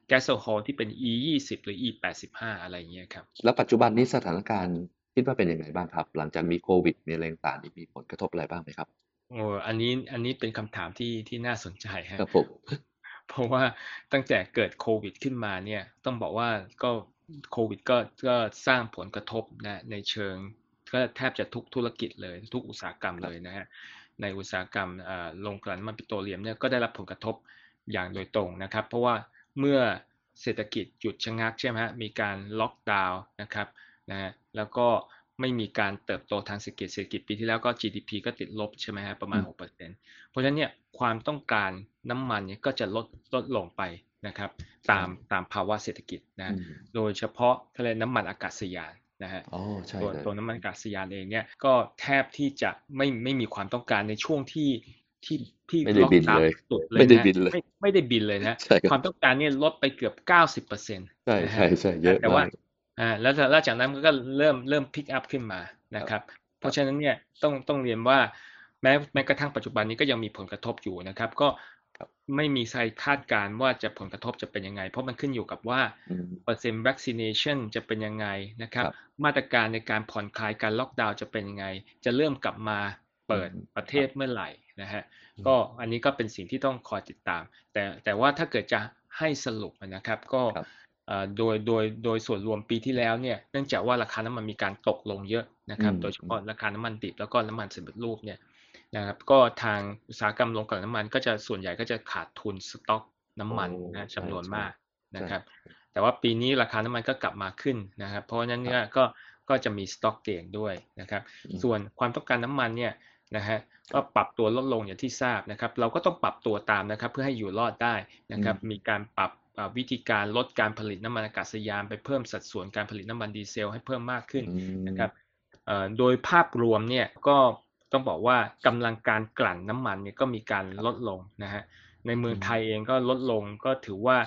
แก๊สโซฮอลที่เป็น อี ยี่สิบ หรือ อี แปดสิบห้า อะไรอย่างเงี้ยครับแล้วปัจจุบันนี้สถานการณ์คิดว่าเป็นยังไงบ้างครับหลังจากมีโควิดมีอะไรต่างๆมีผลกระทบอะไรบ้างไหมครับโอ้อันนี้อันนี้เป็นคำถามที่ที่น่าสนใจฮะครับผมเพราะว่าตั้งแต่เกิดโควิดขึ้นมาเนี่ยต้องบอกว่าก็โควิดก็ก็สร้างผลกระทบนะในเชิงก็แทบจะทุกธุรกิจเลยทุกอุตสาหกรรมเลยนะฮะในอุตสาหกรรมเอ่อโรงกลั่นน้ำมันปิโตรเลียมเนี่ยก็ได้รับผลกระทบอย่างโดยตรงนะครับเพราะว่าเมื่อเศรษฐกิจหยุดชะงักใช่ไหมฮะมีการล็อกดาวน์นะครับนะฮะแล้วก็ไม่มีการเติบโตทางเศรษฐกิจเศรษฐกิจปีที่แล้วก็ จี ดี พี ก็ติดลบใช่ไหมฮะประมาณ หกเปอร์เซ็นต์ เพราะฉะนั้นเนี่ยความต้องการน้ำมันเนี่ยก็จะลดลดลงไปนะครับตามตามภาวะเศรษฐกิจนะโดยเฉพาะอะไรน้ำมันอากาศยานนะฮะตัวตัวน้ำมันอากาศยานเองเนี่ยก็แทบที่จะไม่ไม่มีความต้องการในช่วงที่ที่ที่ล็อกดาวน์สุดเลยไม่ได้บินเลยไม่ได้บินเลยนะความต้องการเนี่ยลดไปเกือบ เก้าสิบเปอร์เซ็นต์ ใช่ใช่ใช่เยอะมากอ่าแล้วแล้วจากนั้นก็เริ่มเริ่มพิกอัพขึ้นมานะครับเพราะฉะนั้นเนี่ยต้องต้องเรียนว่าแม้แม้กระทั่งปัจจุบันนี้ก็ยังมีผลกระทบอยู่นะครับก็ไม่มีใครคาดการณ์ว่าจะผลกระทบจะเป็นยังไงเพราะมันขึ้นอยู่กับว่าเปอร์เซ็นต์ vaccination จะเป็นยังไงนะครับมาตรการในการผ่อนคลายการล็อกดาวน์จะเป็นยังไงจะเริ่มกลับมาเปิดประเทศเมื่อไหร่นะฮะก็อันนี้ก็เป็นสิ่งที่ต้องคอยติดตามแต่แต่ว่าถ้าเกิดจะให้สรุปนะครับก็โดยโดยโดยส่วนรวมปีที่แล้วเนี่ยเนื่องจากว่าราคาน้ำมันมีการตกลงเยอะนะครับโดยเฉพาะราคาน้ำมันดิบแล้วก็น้ำมันสำเร็จรูปเนี่ยนะครับก็ทางอุตสาหกรรมโรงกลั่นน้ำมันก็จะส่วนใหญ่ก็จะขาดทุนสต็อกน้ำมันนะจำนวนมากนะครับแต่ว่าปีนี้ราคาน้ำมันก็กลับมาขึ้นนะครับเพราะฉะนั้นเนี่ยก็ก็จะมีสต็อกเกนด้วยนะครับส่วนความต้องการน้ำมันเนี่ยนะฮะก็ปรับตัวลดลงอย่างที่ทราบนะครับเราก็ต้องปรับตัวตามนะครับเพื่อให้อยู่รอดได้นะครับมีการปรับวิธีการลดการผลิตน้ำมันอากาศยานไปเพิ่มสัดส่วนการผลิตน้ำมันดีเซลให้เพิ่มมากขึ้นนะครับโดยภาพรวมเนี่ยก็ต้องบอกว่ากำลังการกลั่นน้ำมันเนี่ยก็มีการลดลงนะฮะในเมืองไทยเองก็ลดลงก็ถือว่า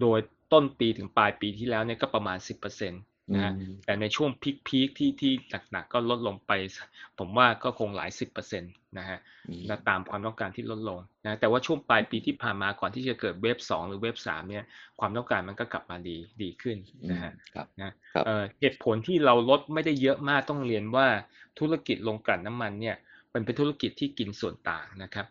โดยต้นปีถึงปลายปีที่แล้วเนี่ยก็ประมาณ สิบเปอร์เซ็นต์ นะฮะแต่ในช่วงพีคๆที่ที่หนักๆก็ลดลงไปผมว่าก็คงหลาย สิบเปอร์เซ็นต์ นะฮะตามความต้องการที่ลดลงนะแต่ว่าช่วงปลายปีที่ผ่านมาก่อนที่จะเกิดเวฟสองหรือเวฟสามเนี่ยความต้องการมันก็กลับมาดีดีขึ้นนะฮะนะเอ่อเหตุผลที่เราลดไม่ได้เยอะมากต้องเรียนว่าธุรกิจโรงกลั่นน้ำมันเนี่ยมันเป็นธุรกิจที่กินส่วนต่างนะครับ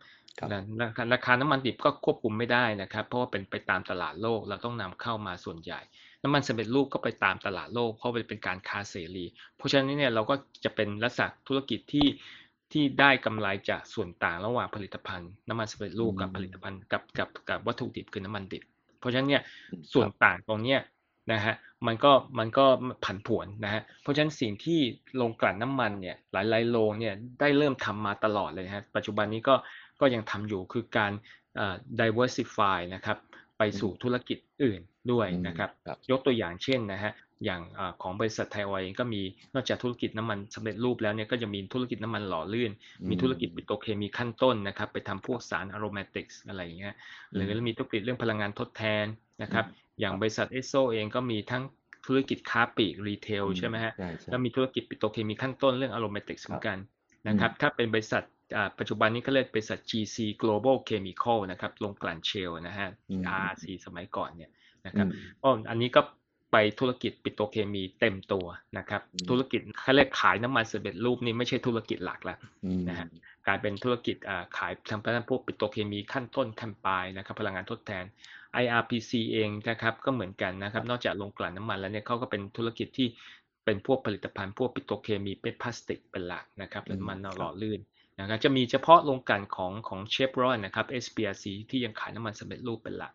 ราคาน้ำมันดิบก็ควบคุมไม่ได้นะครับเพราะว่าเป็นไปตามตลาดโลกเราต้องนำเข้ามาส่วนใหญ่น้ำมันสำเร็จรูปก็ไปตามตลาดโลกเพราะเป็นการค้าเสรีเพราะฉะนั้นเนี่ยเราก็จะเป็นลักษณะธุรกิจที่ที่ได้กำไรจากส่วนต่างระหว่างผลิตภัณฑ์น้ำมันสำเร็จรูปกับผลิตภัณฑ์กับกับกับวัตถุดิบคือน้ำมันดิบเพราะฉะนั้นเนี่ยส่วนต่างตรงเนี้ยนะฮะ มันก็มันก็ผันผวนนะฮะเพราะฉะนั้นสิ่งที่โรงกลั่นน้ำมันเนี่ยหลายๆโรงเนี่ยได้เริ่มทำมาตลอดเลยฮะปัจจุบันนี้ก็ก็ยังทำอยู่คือการเอ่อ diversify นะครับไปสู่ธุรกิจอื่นด้วยนะครับยกตัวอย่างเช่นนะฮะอย่างของบริษัทไทยออยล์ก็มีนอกจากธุรกิจน้ำมันสำเร็จรูปแล้วเนี่ยก็จะมีธุรกิจน้ำมันหล่อลื่นมีธุรกิจปิโตรเคมีขั้นต้นนะครับไปทำพวกสารอะโรมาติกส์อะไรอย่างเงี้ยหรือมีธุรกิจเรื่องพลังงานทดแทนนะครับอย่างบริษัทเอสโซเองก็มีทั้งธุรกิจค้าปลีกรีเทลใช่ไหมฮะแล้วมีธุรกิจปิโตรเคมีขั้นต้นเรื่องอะโรมาติกส์เหมือนกันนะครับถ้าเป็นบริษัทปัจจุบันนี้ก็เรียกบริษัท จี ซี Global Chemical นะครับโรงกลั่น Shell นะฮะ อาร์ ซี สมัยก่อนเนี่ยนะครับก็อันนี้ก็ไปธุรกิจปิโตรเคมีเต็มตัวนะครับธุรกิจเขาเรียกขายน้ำมันสำเร็จรูปนี่ไม่ใช่ธุรกิจหลักแล้วนะฮะกลายเป็นธุรกิจขายทำพวกปิโตรเคมีขั้นต้นขั้นปลายนะครับพลังงานทดแทน ไอ อาร์ พี ซี เองนะครับก็เหมือนกันนะครับนอกจากโรงกลั่นน้ำมันแล้วเนี่ยเขาก็เป็นธุรกิจที่เป็นพวกผลิตภัณฑ์พวกปิโตรเคมีเป็นพลาสติกเป็นหลักนะครับและมันหล่อลื่นนะครับจะมีเฉพาะโรงกลั่นของของ Chevron นะครับ เอส พี อาร์ ซี ที่ยังขายน้ำมันสำเร็จรูปเป็นหลัก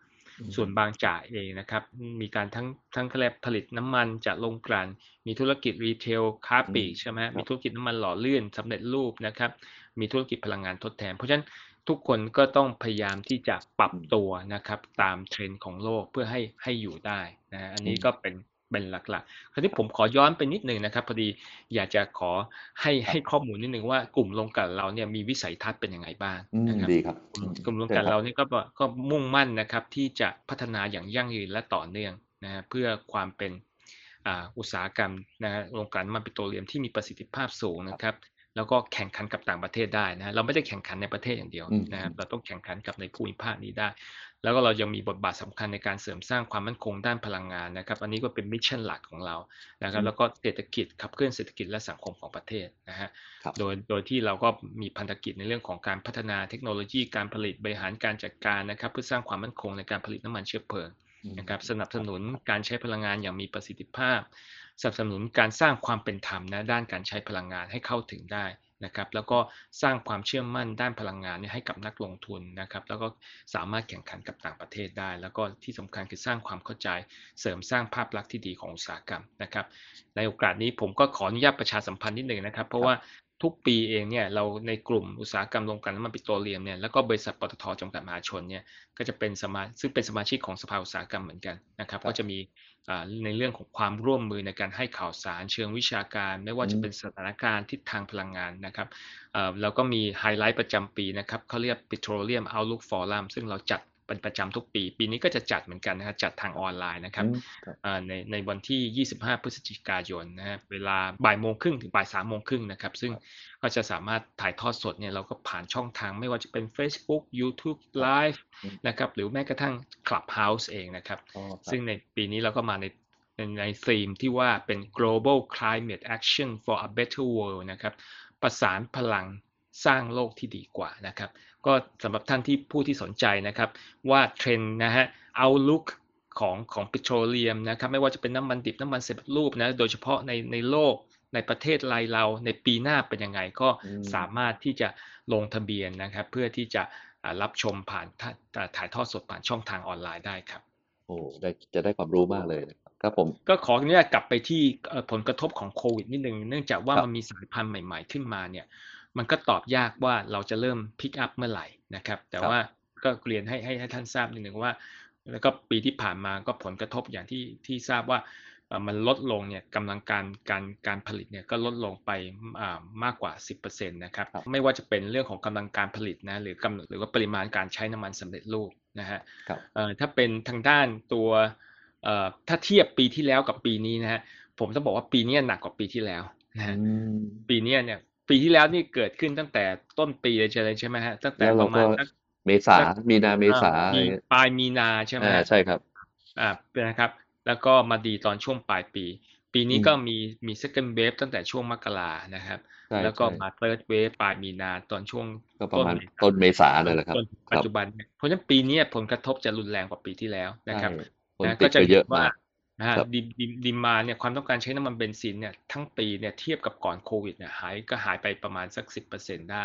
ส่วนบางจากเองนะครับมีการทั้งทั้งแคลบผลิตน้ำมันจากโรงกลั่นมีธุรกิจรีเทลค้าปลีกใช่ไหมมีธุรกิจน้ำมันหล่อลื่นสำเร็จรูปนะครับมีธุรกิจพลังงานทดแทนเพราะฉะนั้นทุกคนก็ต้องพยายามที่จะปรับตัวนะครับตามเทรนด์ของโลกเพื่อให้ให้อยู่ได้นะอันนี้ก็เป็นเป็นหลักๆคราวนี้ผมขอย้อนไปนิดนึงนะครับพอดีอยากจะขอให้ให้ข้อมูลนิดนึงว่ากลุ่มโรงกลั่นเราเนี่ยมีวิสัยทัศน์เป็นยังไงบ้างนะครับดีครับกลุ่มโรงกลั่นเรานี่ก็ก็มุ่งมั่นนะครับที่จะพัฒนาอย่างยั่งยืนและต่อเนื่องนะเพื่อความเป็นอ่าอุตสาหกรรมนะโรงกลั่นน้ำมันปิโตรเลียมที่มีประสิทธิภาพสูงนะครับแล้วก็แข่งขันกับต่างประเทศได้นะเราไม่ได้แข่งขันในประเทศอย่างเดียวนะครับเราต้องแข่งขันกับในภูมิภาคนี้ได้แล้วก็เรายังมีบทบาทสำคัญในการเสริมสร้างความมั่นคงด้านพลังงานนะครับอันนี้ก็เป็นมิชชั่นหลักของเรานะครับแล้วก็เศรษฐกิจขับเคลื่อนเศรษฐกิจและสังคมของประเทศนะฮะโดยโดยที่เราก็มีพันธกิจในเรื่องของการพัฒนาเทคโนโลยีการผลิตบริหารการจัดการนะครับเพื่อสร้างความมั่นคงในการผลิตน้ำมันเชื้อเพลิงนะครับสนับสนุนการใช้พลังงานอย่างมีประสิทธิภาพสนับสนุนการสร้างความเป็นธรรมนะด้านการใช้พลังงานให้เข้าถึงได้นะครับแล้วก็สร้างความเชื่อมั่นด้านพลังงานให้กับนักลงทุนนะครับแล้วก็สามารถแข่งขันกับต่างประเทศได้แล้วก็ที่สำคัญคือสร้างความเข้าใจเสริมสร้างภาพลักษณ์ที่ดีของอุตสาหกรรมนะครับในโอกาสนี้ผมก็ขออนุญาตประชาสัมพันธ์นิดนึงนะครับเพราะว่าทุกปีเองเนี่ยเราในกลุ่มอุตสาหกรรมโรงกลั่นน้ำมันปิโตรเลียมเนี่ยแล้วก็บริษัทปตท.จำกัดมหาชนเนี่ยก็จะเป็นสมาซึ่งเป็นสมาชิกของสภาอุตสาหกรรมเหมือนกันนะครับก็จะมีในเรื่องของความร่วมมือในการให้ข่าวสารเชิงวิชาการไม่ว่าจะเป็นสถานการณ์ทิศทางพลังงานนะครับแล้วก็มีไฮไลท์ประจำปีนะครับเขาเรียก Petroleum Outlook Forum ซึ่งเราจัดเป็นประจำทุกปีปีนี้ก็จะจัดเหมือนกันนะฮะจัดทางออนไลน์นะครับในในวันที่ยี่สิบห้าพฤศจิกายนนะฮะเวลาบ่ายโมงครึ่งถึงบ่ายสามโมงครึ่งนะครับซึ่งก็จะสามารถถ่ายทอดสดเนี่ยเราก็ผ่านช่องทางไม่ว่าจะเป็น Facebook YouTube Live นะครับหรือแม้กระทั่ง Clubhouse เองนะครับซึ่งในปีนี้เราก็มาในในธีมที่ว่าเป็น Global Climate Action for a Better World นะครับประสานพลังสร้างโลกที่ดีกว่านะครับก็สำหรับท่านที่ผู้ที่สนใจนะครับว่าเทรนด์นะฮะ Outlook ของของปิโตรเลียมนะครับไม่ว่าจะเป็นน้ำมันดิบน้ำมันสำเร็จรูปนะโดยเฉพาะในในโลกในประเทศไทยเราในปีหน้าเป็นยังไงก็สามารถที่จะลงทะเบียนนะครับเพื่อที่จะรับชมผ่านถ่ายทอดสดผ่านช่องทางออนไลน์ได้ครับโอ้ได้จะได้ความรู้มากเลยครับผมก็ขอเนี่ยกลับไปที่ผลกระทบของโควิดนิดนึงเนื่องจากว่ามันมีสายพันธุ์ใหม่ๆขึ้นมาเนี่ยมันก็ตอบยากว่าเราจะเริ่ม pick up เมื่อไหร่นะครับแต่ว่าก็เรียนให้ให้ให้ท่านทราบนิดนึงว่าแล้วก็ปีที่ผ่านมาก็ผลกระทบอย่างที่ที่ทราบว่ามันลดลงเนี่ยกำลังการการการผลิตเนี่ยก็ลดลงไปมากกว่า สิบเปอร์เซ็นต์ นะครับไม่ว่าจะเป็นเรื่องของกำลังการผลิตนะหรือกำหนดหรือว่าปริมาณการใช้น้ำมันสำเร็จรูปนะฮะถ้าเป็นทางด้านตัวถ้าเทียบปีที่แล้วกับปีนี้นะฮะผมต้องบอกว่าปีนี้หนักกว่าปีที่แล้วนะฮะปีนี้เนี่ยปีที่แล้วนี่เกิดขึ้นตั้งแต่ต้นปีเลยใช่ไหมฮะตั้งแต่ประมาณเมษามีนาเมษาปลายมีนาใช่ไหมใช่ครับอ่านะครับแล้วก็มาดีตอนช่วงปลายปีปีนี้ก็มีมี second wave ตั้งแต่ช่วงมกรานะครับแล้วก็มา third wave ปลายมีนาตอนช่วงประมาณต้นเมษาเลยแหละครับปัจจุบันเพราะฉะนั้นปีนี้ผลกระทบจะรุนแรงกว่าปีที่แล้วนะครับก็จะเยอะมากนะฮะดิดิดิมาเนี่ยความต้องการใช้น้ำมันเบนซินเนี่ยทั้งปีเนี่ยเทียบกับก่อนโควิดเนี่ยหายก็หายไปประมาณสัก สิบเปอร์เซ็นต์ ได้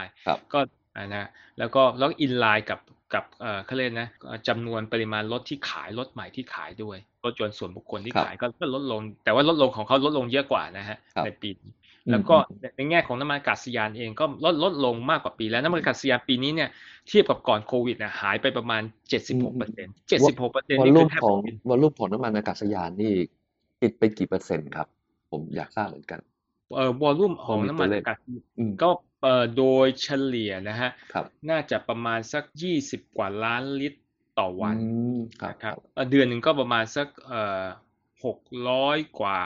ก็นะแล้วก็แล้วอินไลน์กับ กับเอ่อเขาเรียกนะจำนวนปริมาณรถที่ขายรถใหม่ที่ขายด้วยรถยนต์ส่วนบุคคลที่ขายก็ลดลงแต่ว่าลดลงของเขาลดลงเยอะกว่านะฮะในปีแล้วก็ในแง่ของน้ำมันก๊าซยานเองก็ลดลดลงมากกว่าปีแล้วน้ำมันก๊าซยานปีนี้เนี่ยเทียบกับก่อนโควิดนะหายไปประมาณ เจ็ดสิบหกเปอร์เซ็นต์ เจ็ดสิบหกเปอร์เซ็นต์ นี่คือแทบวอลลุ่มของน้ำมันก๊าซยานนี่ติดไปกี่เปอร์เซ็นต์ครับผมอยากทราบเหมือนกันเอ่อวอลลุ่มของน้ำมันก๊าซก็เอ่อโดยเฉลี่ยนะฮะน่าจะประมาณสักยี่สิบกว่าล้านลิตรต่อวันนะครับเดือนนึงก็ประมาณสักเอ่อหกร้อยกว่า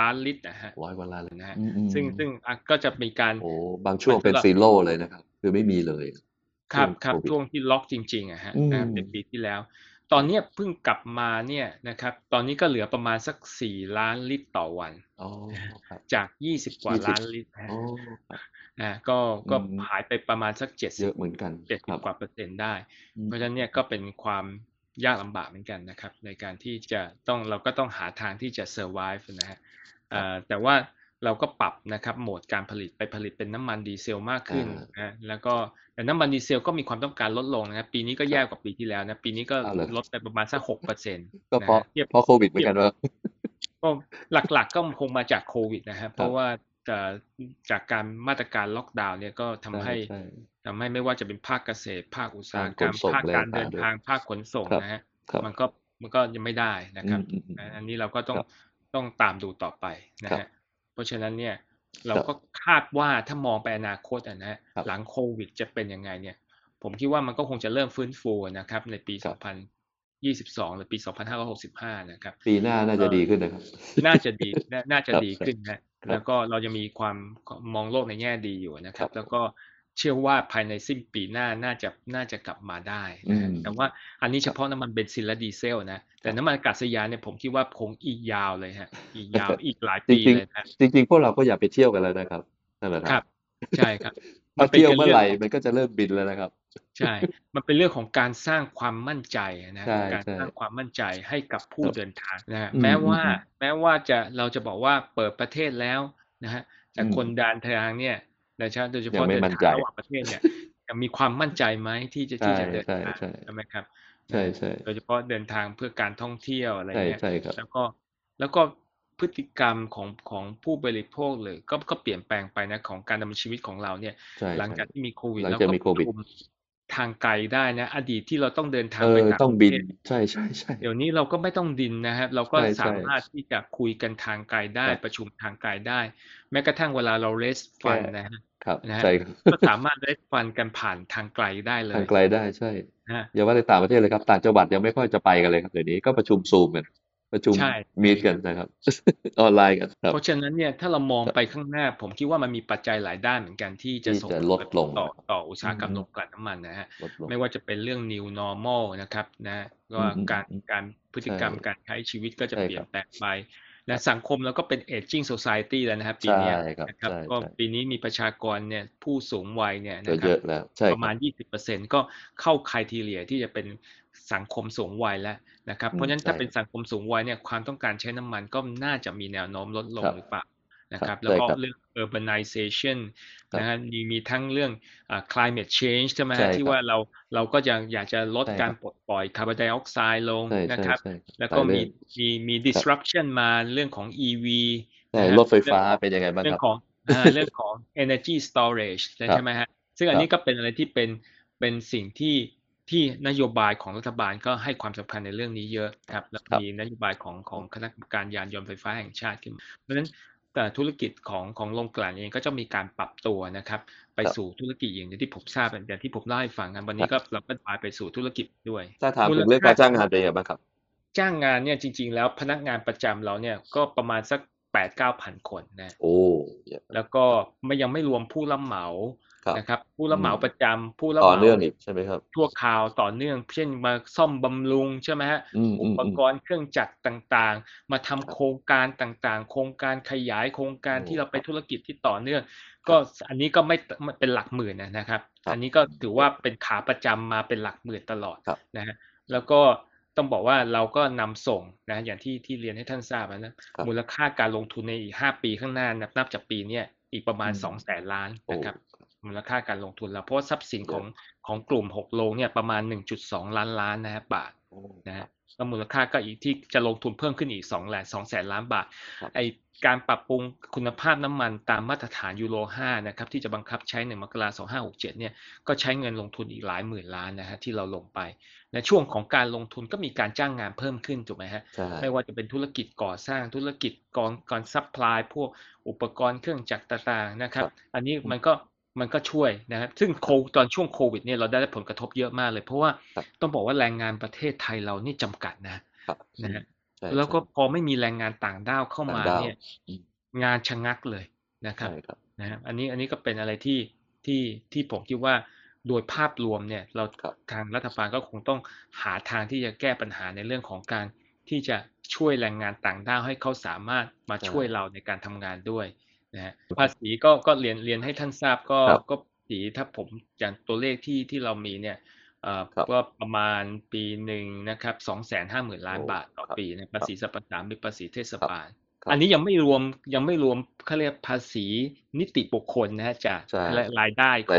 ล้านลิตรนะฮะร้อยกว่าล้านเลยนะฮะซึ่งซึ่งก็จะมีการโอ้บางช่วงเป็นซีโร่เลยนะครับคือไม่มีเลยครับครับช่วงที่ล็อกจริงๆอะฮะนะเป็นปีที่แล้วตอนนี้เพิ่งกลับมาเนี่ยนะครับตอนนี้ก็เหลือประมาณสักสี่ล้านลิตรต่อวันจากยี่สิบกว่าล้านลิตรนะก็ก็หายไปประมาณสักเจ็ดสิบเยอะเหมือนกันเจ็ดสิบกว่าเปอร์เซ็นต์ได้เพราะฉะนั้นเนี่ยก็เป็นความยากลำบากเหมือนกันนะครับในการที่จะต้องเราก็ต้องหาทางที่จะ survive นะฮะแต่ว่าเราก็ปรับนะครับโหมดการผลิตไปผลิตเป็นน้ำมันดีเซลมากขึ้นนะแล้วก็แต่น้ำมันดีเซลก็มีความต้องการลดลงนะครับปีนี้ก็แย่กว่าปีที่แล้วนะปีนี้ก็ลดไปประมาณสัก หกเปอร์เซ็นต์ ก็เพราะเพราะโควิดเหมือนกันว่าก็หลักๆก็คงมาจากโควิดนะครับเพราะว่าจากการมาตรการล็อกดาวน์เนี่ยก็ทำให้ทำให้ไม่ว่าจะเป็นภาคเกษตรภาคอุตสาหกรรมภาคการเดินทางภาคขนส่งนะฮะมันก็มันก็ยังไม่ได้นะครับอันนี้เราก็ต้องต้องตามดูต่อไปนะฮะเพราะฉะนั้นเนี่ยเราก็คาดว่าถ้ามองไปอนาคตนะฮะหลังโควิดจะเป็นยังไงเนี่ยผมคิดว่ามันก็คงจะเริ่มฟื้นฟูนะครับในปีสองพันยี่สิบสองหรือปีสองพันห้าร้อยหกสิบห้านะครับปีหน้าน่าจะดีขึ้นนะครับน่าจะดีน่าจะดีขึ้นนะแล้วก็เราจะมีความมองโลกในแง่ดีอยู่นะครับแล้วก็เชื่อว่าภายในสิ้นปีหน้าน่าจะน่าจะกลับมาได้นะแต่ว่าอันนี้เฉพาะน้ำมันเบนซินและดีเซลนะแต่น้ำมันก๊าซยานเนี่ยผมคิดว่าคงอีกยาวเลยฮะอีกยาวอีกหลายปีเลยนะจริงๆพวกเราก็อยากไปเที่ยวกันแล้วนะครับนั่นแหละครับใช่ครับมาเที่ยวเมื่อไหร่มันก็จะเริ่มบินแล้วนะครับใช่มันเป็นเรื่องของการสร้างความมั่นใจนะการสร้างความมั่นใจให้กับผู้เดินทางนะแม้ว่าแม้ว่าจะเราจะบอกว่าเปิดประเทศแล้วนะฮะแต่คนเดินทางเนี่ยนะฮะโดยเฉพาะเดินทางระหว่างประเทศเนี่ยจะมีความมั่นใจไหมที่จะที่จะเดินทางใช่ไหมครับใช่ใช่โดยเฉพาะเดินทางเพื่อการท่องเที่ยวอะไรเนี่ยแล้วก็แล้วก็พฤติกรรมของของผู้บริโภคเลยก็ก็เปลี่ยนแปลงไปนะของการดำเนินชีวิตของเราเนี่ยหลังจากที่มีโควิดแล้วก็ทางไกลได้นะอดีตที่เราต้องเดินทางไปต่างประเทศใช่ใช่ใช่เดี๋ยวนี้เราก็ไม่ต้องบินนะครับเราก็สามารถที่จะคุยกันทางไกลได้ประชุมทางไกลได้แม้กระทั่งเวลาเราเรสฟันนะฮะนะก็สามารถเรสฟันกันผ่านทางไกลได้เลยทางไกลได้ใช่อย่าว่าแต่ต่างประเทศเลยครับต่างจังหวัดยังไม่ค่อยจะไปกันเลยครับเดี๋ยวนี้ก็ประชุมซูมกันประชุมมีตกันนะครับออนไลน์กันครับเพราะฉะนั้นเนี่ยถ้าเรามองไปข้างหน้าผมคิดว่ามันมีปัจจัยหลายด้านเหมือนกันที่จะส่งลดลงต่อต่ออุตสาหกรรมโรงกลั่นน้ำมันนะฮะไม่ว่าจะเป็นเรื่อง new normal นะครับนะก็การการพฤติกรรมการใช้ชีวิตก็จะเปลี่ยนแปลงไปและสังคมเราก็เป็น aging society แล้วนะครับปีนี้นะครับก็ปีนี้มีประชากรเนี่ยผู้สูงวัยเนี่ยนะครับประมาณ ยี่สิบเปอร์เซ็นต์ ก็เข้าไครทีเรียที่จะเป็นสังคมสูงวัยแล้วนะครับเพราะฉะนั้นถ้าเป็นสังคมสูงวัยเนี่ยความต้องการใช้น้ำมันก็น่าจะมีแนวโน้มลดลงหรือเปล่านะครับแล้วก็เรื่อง urbanization นะฮะมีมีทั้งเรื่อง climate change ใช่ไหมที่ว่าเราเราก็จะอยากจะลดการปลดปล่อยคาร์บอนไดออกไซด์ลงนะครับแล้วก็มีมีมี disruption มาเรื่องของ อี วี รถไฟฟ้าเป็นยังไงบ้างครับเรื่องของเรื่องของ energy storage ใช่ไหมฮะซึ่งอันนี้ก็เป็นอะไรที่เป็นเป็นสิ่งที่ที่นโยบายของรัฐบาลก็ให้ความสำคัญในเรื่องนี้เยอะครับและมีนโยบายของของคณะกรรมการยานยนต์ไฟฟ้าแห่งชาติขึ้นเพราะฉะนั้นแต่ธุรกิจของของโรงกลั่นเองก็จะมีการปรับตัวนะครับไปสู่ธุรกิจอย่างที่ผมทราบอย่างที่ผมเล่าให้ฟังกันวันนี้ก็เราก็ไปไปสู่ธุรกิจด้วยถ้าถามถึงเรื่องการจ้างงานเป็นยังไงบ้างครับจ้างงานเนี่ยจริงๆแล้วพนักงานประจำเราเนี่ยก็ประมาณสัก แปดถึงเก้าพัน คนนะโอ้แล้วก็ไม่ยังไม่รวมผู้รับเหมานะครับผู้รับเหมาประจำผู้รับเหมาต่อเนื่องอีกใช่ไหมครับทั่วคราวต่อเนื่องเช่นมาซ่อมบำรุงใช่ไหมฮะอุปกรณ์เครื่องจักรต่างๆมาทำโครงการต่างๆโครงการขยายโครงการที่เราไปธุรกิจที่ต่อเนื่องก็อันนี้ก็ไม่เป็นหลักหมื่นนะครับอันนี้ก็ถือว่าเป็นขาประจำมาเป็นหลักหมื่นตลอดนะฮะแล้วก็ต้องบอกว่าเราก็นำส่งนะอย่างที่ที่เรียนให้ท่านทราบนะมูลค่าการลงทุนในอีกห้าปีข้างหน้านับจากปีนี้อีกประมาณสองแสนล้านนะครับ มูลค่าการลงทุนแล้วเพราะทรัพย์สินของของกลุ่มหกโรงเนี่ยประมาณ หนึ่งจุดสอง ล้านล้านนะฮะบาทนะฮะมูลค่าก็อีกที่จะลงทุนเพิ่มขึ้นอีกสองล้านสองแสนล้านบาทไอการปรับปรุงคุณภาพน้ำมันตามมาตรฐานยูโรห้านะครับที่จะบังคับใช้หนึ่งมกราคมสองห้าหกเจ็ดเนี่ยก็ใช้เงินลงทุนอีกหลายหมื่นล้านนะฮะที่เราลงไปในช่วงของการลงทุนก็มีการจ้างงานเพิ่มขึ้นถูกไหมฮะไม่ว่าจะเป็นธุรกิจก่อสร้างธุรกิจกองกองซัพพลายพวกอุปกรณ์เครื่องจักรต่างๆนะครับอันนี้มันก็มันก็ช่วยนะครับซึ่งโควิดตอนช่วงโควิดเนี่ยเราได้ผลกระทบเยอะมากเลยเพราะว่าต้องบอกว่าแรงงานประเทศไทยเรานี่จำกัดนะนะฮะแล้วก็พอไม่มีแรงงานต่างด้าวเข้ามาเนี่ยงานชะงักเลยนะครับนะครับอันนี้อันนี้ก็เป็นอะไรที่ที่ที่ผมคิดว่าโดยภาพรวมเนี่ยเราทางรัฐบาลก็คงต้องหาทางที่จะแก้ปัญหาในเรื่องของการที่จะช่วยแรงงานต่างด้าวให้เขาสามารถมาช่วยเราในการทำงานด้วยนะภาษีก็ก็เรียนเรียนให้ท่านทราบก็ก็ภาษีถ้าผมอย่างตัวเลขที่ที่เรามีเนี่ยเอ่อก็ประมาณปีหนึ่งนะครับ สองแสนห้าหมื่น ล้านบาทต่อปีนะภาษีสรรพสามิตภาษีเทศบาลอันนี้ยังไม่รวมยังไม่รวมเค้าเรียกภาษีนิติบุคคลนะฮะจากรายได้ขอ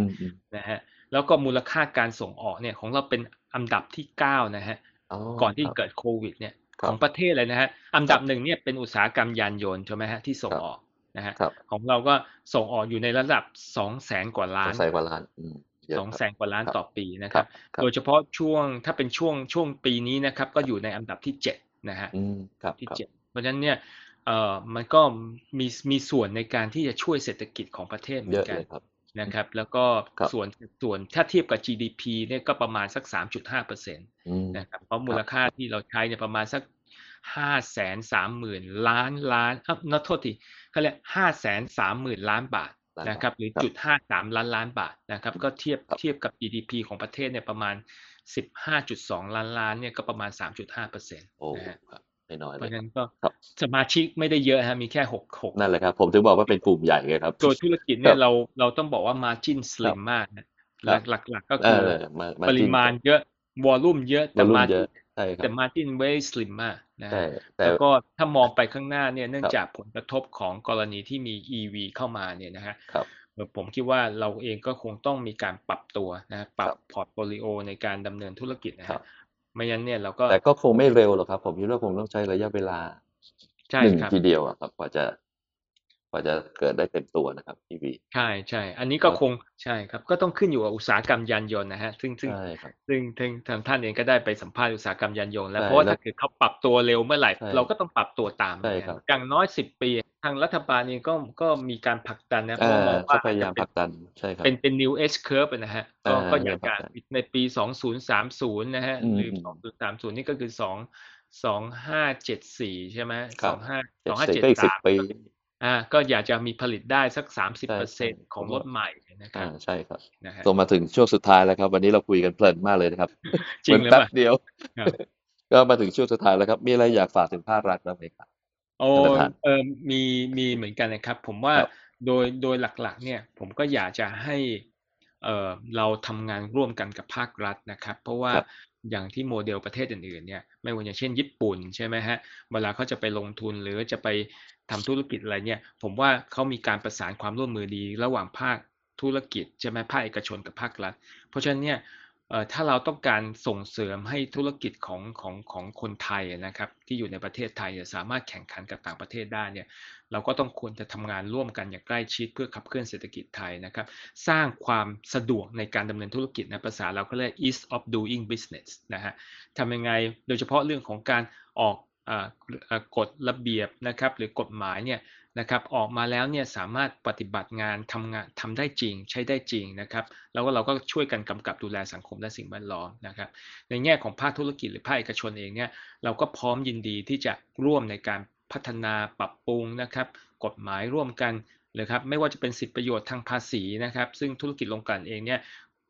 งนะฮะแล้วก็มูลค่าการส่งออกเนี่ยของเราเป็นอันดับที่เก้านะฮะก่อนที่เกิดโควิดเนี่ยของประเทศเลยนะฮะอันดับหนึ่งเนี่ยเป็นอุตสาหกรรมยานยนต์ใช่ไหมฮะที่ส่งออกนะฮะของเราก็ส่งออกอยู่ในระดับ สองแสน กว่าล้าน สองแสน กว่าล้านอืม สองแสน กว่าล้านต่อปีนะครับโดยเฉพาะช่วงถ้าเป็นช่วงช่วงปีนี้นะครับก็อยู่ในอันดับที่เจ็ดนะฮะอืมครับที่เจ็ดเพราะฉะนั้นเนี่ยเอ่อมันก็มีมีส่วนในการที่จะช่วยเศรษฐกิจของประเทศเหมือนกันนะครับแล้วก็ส่วนส่วนถ้าเทียบกับ จี ดี พี เนี่ยก็ประมาณสัก สามจุดห้าเปอร์เซ็นต์ นะครับเพราะมูลค่าที่เราใช้เนี่ยประมาณสัก ห้าแสนสามหมื่น ล้านล้านอ๊ะขอโทษทีเค้าเรียก ห้าแสนสามหมื่น ล้านบาทนะครับหรือ .ห้าสาม ล้านล้านบาทนะครับก็เทียบเทียบกับ จี ดี พี ของประเทศเนี่ยประมาณ สิบห้าจุดสอง ล้านล้านเนี่ยก็ประมาณ สามจุดห้าเปอร์เซ็นต์ นะฮะไม่น้อยเลยเพราะฉะนั้นก็สมาชิกไม่ได้เยอะฮะมีแค่หกสิบหกนั่นแหละครับผมถึงบอกว่าเป็นกลุ่มใหญ่ไงครับตัวธุรกิจเนี่ยเราเราต้องบอกว่า margin slim มากนะหลักๆก็คือปริมาณเยอะ volume เยอะแต่ margin แต่ margin very slim มากนะแล้วก็ถ้ามองไปข้างหน้าเนี่ยเนื่องจากผลกระทบของกรณีที่มี อี วี เข้ามาเนี่ยนะฮะผมคิดว่าเราเองก็คงต้องมีการปรับตัวนะปรับพอร์ตโฟลิโอในการดำเนินธุรกิจนะฮะไม่งั้นเนี่ยเราก็แต่ก็คงไม่เร็วหรอกครับผมคิดว่าคงต้องใช้ระยะเวลาใช่ครับทีเดียวครับกว่าจะกว่าจะเกิดได้เต็มตัวนะครับพี่บีใช่ใช่อันนี้ก็คงใช่ครับก็ต้องขึ้นอยู่กับอุตสาหกรรมยานยนต์นะฮะซึ่งซึ่งซึ่งทางท่านเองก็ได้ไปสัมภาษณ์อุตสาหกรรมยานยนต์แล้วเพราะถ้าเกิดเขาปรับตัวเร็วเมื่อไหร่เราก็ต้องปรับตัวตามอย่างน้อยสิบปีทางรัฐบาลเองก็ก็มีการผลักดันนะเพราะมองว่าพยายามผลักดันใช่ครับเป็นเป็น new S curve นะฮะก็ก็อย่างการในปีสองพันสามสิบนะฮะหรือสองพันสามสิบนี่ก็คือสองพันห้าร้อยเจ็ดสิบสี่ใช่มั้ยสองพันห้าร้อยเจ็ดสิบสามปีอ่าก็อยากจะมีผลิตได้สัก สามสิบเปอร์เซ็นต์ ของรถใหม่นะครับอ่าใช่ครับนะฮะตรงมาถึงช่วงสุดท้ายแล้วครับวันนี้เราคุยกันเพลินมากเลยนะครับจริงเลยป่ะเดียวก็มาถึงช่วงสุดท้ายแล้วครับมีอะไรอยากฝากถึงภาครัฐบ้างมั้ยครับโอ้เอ่อมีมีเหมือนกันนะครับผมว่าโดยโดยหลักๆเนี่ยผมก็อยากจะให้เอ่อเราทำงานร่วมกันกับภาครัฐนะครับเพราะว่าอย่างที่โมเดลประเทศอื่นๆเนี่ยไม่ว่าอย่างเช่นญี่ปุ่นใช่ไหมฮะเวลาเขาจะไปลงทุนหรือจะไปทำธุรกิจอะไรเนี่ยผมว่าเขามีการประสานความร่วมมือดีระหว่างภาคธุรกิจใช่ไหมภาคเอกชนกับภาครัฐเพราะฉะนั้นเนี่ยเอ่อถ้าเราต้องการส่งเสริมให้ธุรกิจของของของคนไทยนะครับที่อยู่ในประเทศไทยสามารถแข่งขันกับต่างประเทศได้เนี่ยเราก็ต้องควรจะทำงานร่วมกันอย่างใกล้ชิดเพื่อขับเคลื่อนเศรษฐกิจไทยนะครับสร้างความสะดวกในการดำเนินธุรกิจนะภาษาเราก็เรียก ease of doing business นะฮะทำยังไงโดยเฉพาะเรื่องของการออกเอ่อกฎระเบียบนะครับหรือกฎหมายเนี่ยนะครับออกมาแล้วเนี่ยสามารถปฏิบัติงานทำงานทำได้จริงใช้ได้จริงนะครับแล้วก็เราก็ช่วยกันกำกับดูแลสังคมและสิ่งแวดล้อมนะครับในแง่ของภาคธุรกิจหรือภาคเอกชนเองเนี่ยเราก็พร้อมยินดีที่จะร่วมในการพัฒนาปรับปรุงนะครับกฎหมายร่วมกันเลยครับไม่ว่าจะเป็นสิทธิประโยชน์ทางภาษีนะครับซึ่งธุรกิจโรงกลั่นเองเนี่ย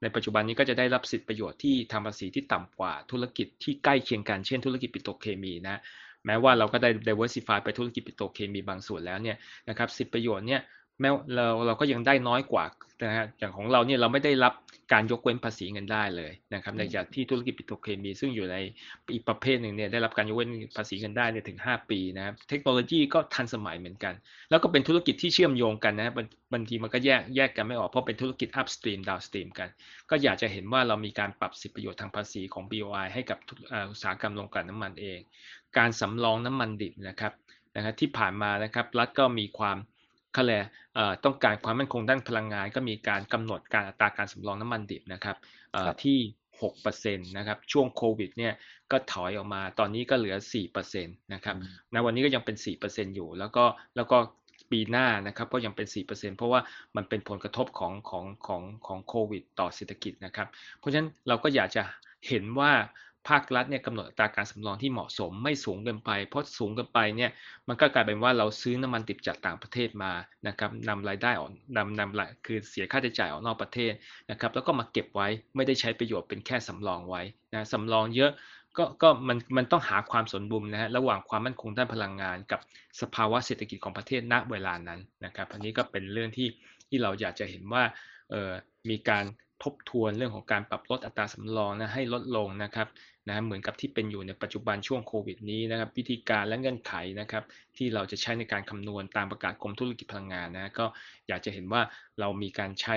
ในปัจจุบันนี้ก็จะได้รับสิทธิประโยชน์ที่ทำภาษีที่ต่ำกว่าธุรกิจที่ใกล้เคียงกันเช่นธุรกิจปิโตรเคมีนะแม้ว่าเราก็ได้ diversify ไปธุรกิจปิโตรเคมีบางส่วนแล้วเนี่ยนะครับสิทธิประโยชน์เนี่ยแม้เราเราก็ยังได้น้อยกว่านะฮะอย่างของเราเนี่ยเราไม่ได้รับ การยกเว้นภาษีเงินได้เลยนะครับในจากที่ธุรกิจปิโตรเคมีซึ่งอยู่ในอีกประเภทหนึ่งเนี่ยได้รับการยกเว้นภาษีเงินได้เนี่ยถึงห้าปีนะครับเทคโนโลยีก็ทันสมัยเหมือนกันแล้วก็เป็นธุรกิจที่เชื่อมโยงกันนะบางทีมันก็แยกแยกกันไม่ออกเพราะเป็นธุรกิจ upstream downstream กันก็อยากจะเห็นว่าเรามีการปรับสิทธิประโยชน์ทางภาษีของ บี โอ ไอ ให้กับอุตสาหกรรมโรงกลั่นน้ำมันเองการสำรองน้ำมันดิบนะครับนะครับที่ผ่านมานะครับรัฐก็มีความเขาเลยต้องการความมั่นคงด้านพลังงานก็มีการกำหนดการอัตราการสำรองน้ำมันดิบนะครับที่ หกเปอร์เซ็นต์ นะครับช่วงโควิดเนี่ยก็ถอยออกมาตอนนี้ก็เหลือ สี่เปอร์เซ็นต์ นะครับณวันนี้ก็ยังเป็น สี่เปอร์เซ็นต์ อยู่แล้วก็แล้วก็ปีหน้านะครับก็ยังเป็น สี่เปอร์เซ็นต์ เพราะว่ามันเป็นผลกระทบของของของของโควิดต่อเศรษฐกิจนะครับเพราะฉะนั้นเราก็อยากจะเห็นว่าภาครัฐเนี่ยกำหนดอัตราการสำรองที่เหมาะสมไม่สูงเกินไปเพราะสูงเกินไปเนี่ยมันก็กลายเป็นว่าเราซื้อน้ำมันดิบจากต่างประเทศมานะครับนำรายได้ออกนำนำรายคือเสียค่าใช้จ่ายออกนอกประเทศนะครับแล้วก็มาเก็บไว้ไม่ได้ใช้ประโยชน์เป็นแค่สำรองไว้นะสำรองเยอะก็ก็มันมันต้องหาความสมดุลนะฮะระหว่างความมั่นคงด้านพลังงานกับสภาวะเศรษฐกิจของประเทศณเวลานั้นนะครับอันนี้ก็เป็นเรื่องที่ที่เราอยากจะเห็นว่าเอ่อมีการทบทวนเรื่องของการปรับลดอัตราสำรองนะให้ลดลงนะครับนะเหมือนกับที่เป็นอยู่ในปัจจุบันช่วงโควิดนี้นะครับวิธีการและเงื่อนไขนะครับที่เราจะใช้ในการคำนวณตามประกาศกรมธุรกิจพลังงานนะก็อยากจะเห็นว่าเรามีการใช้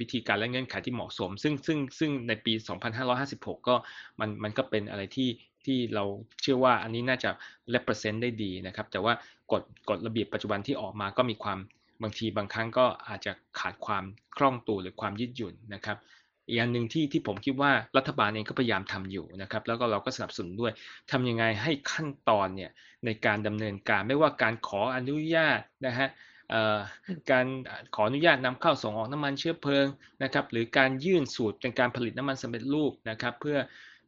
วิธีการและเงื่อนไขที่เหมาะสมซึ่งซึ่งซึ่งในปีสองพันห้าร้อยห้าสิบหกก็มันมันก็เป็นอะไรที่ที่เราเชื่อว่าอันนี้น่าจะ represent ได้ดีนะครับแต่ว่ากฎกฎระเบียบปัจจุบันที่ออกมาก็มีความบางทีบางครั้งก็อาจจะขาดความคล่องตัวหรือความยืดหยุ่นนะครับอีกอันหนึ่งที่ที่ผมคิดว่ารัฐบาลเองก็พยายามทำอยู่นะครับแล้วก็เราก็สนับสนุนด้วยทำยังไงให้ขั้นตอนเนี่ยในการดำเนินการไม่ว่าการขออนุญาตนะฮะการขออนุญาตนำเข้าส่งออกน้ำมันเชื้อเพลิงนะครับหรือการยื่นสูตรเป็นการผลิตน้ำมันสำเร็จรูปนะครับเพื่อ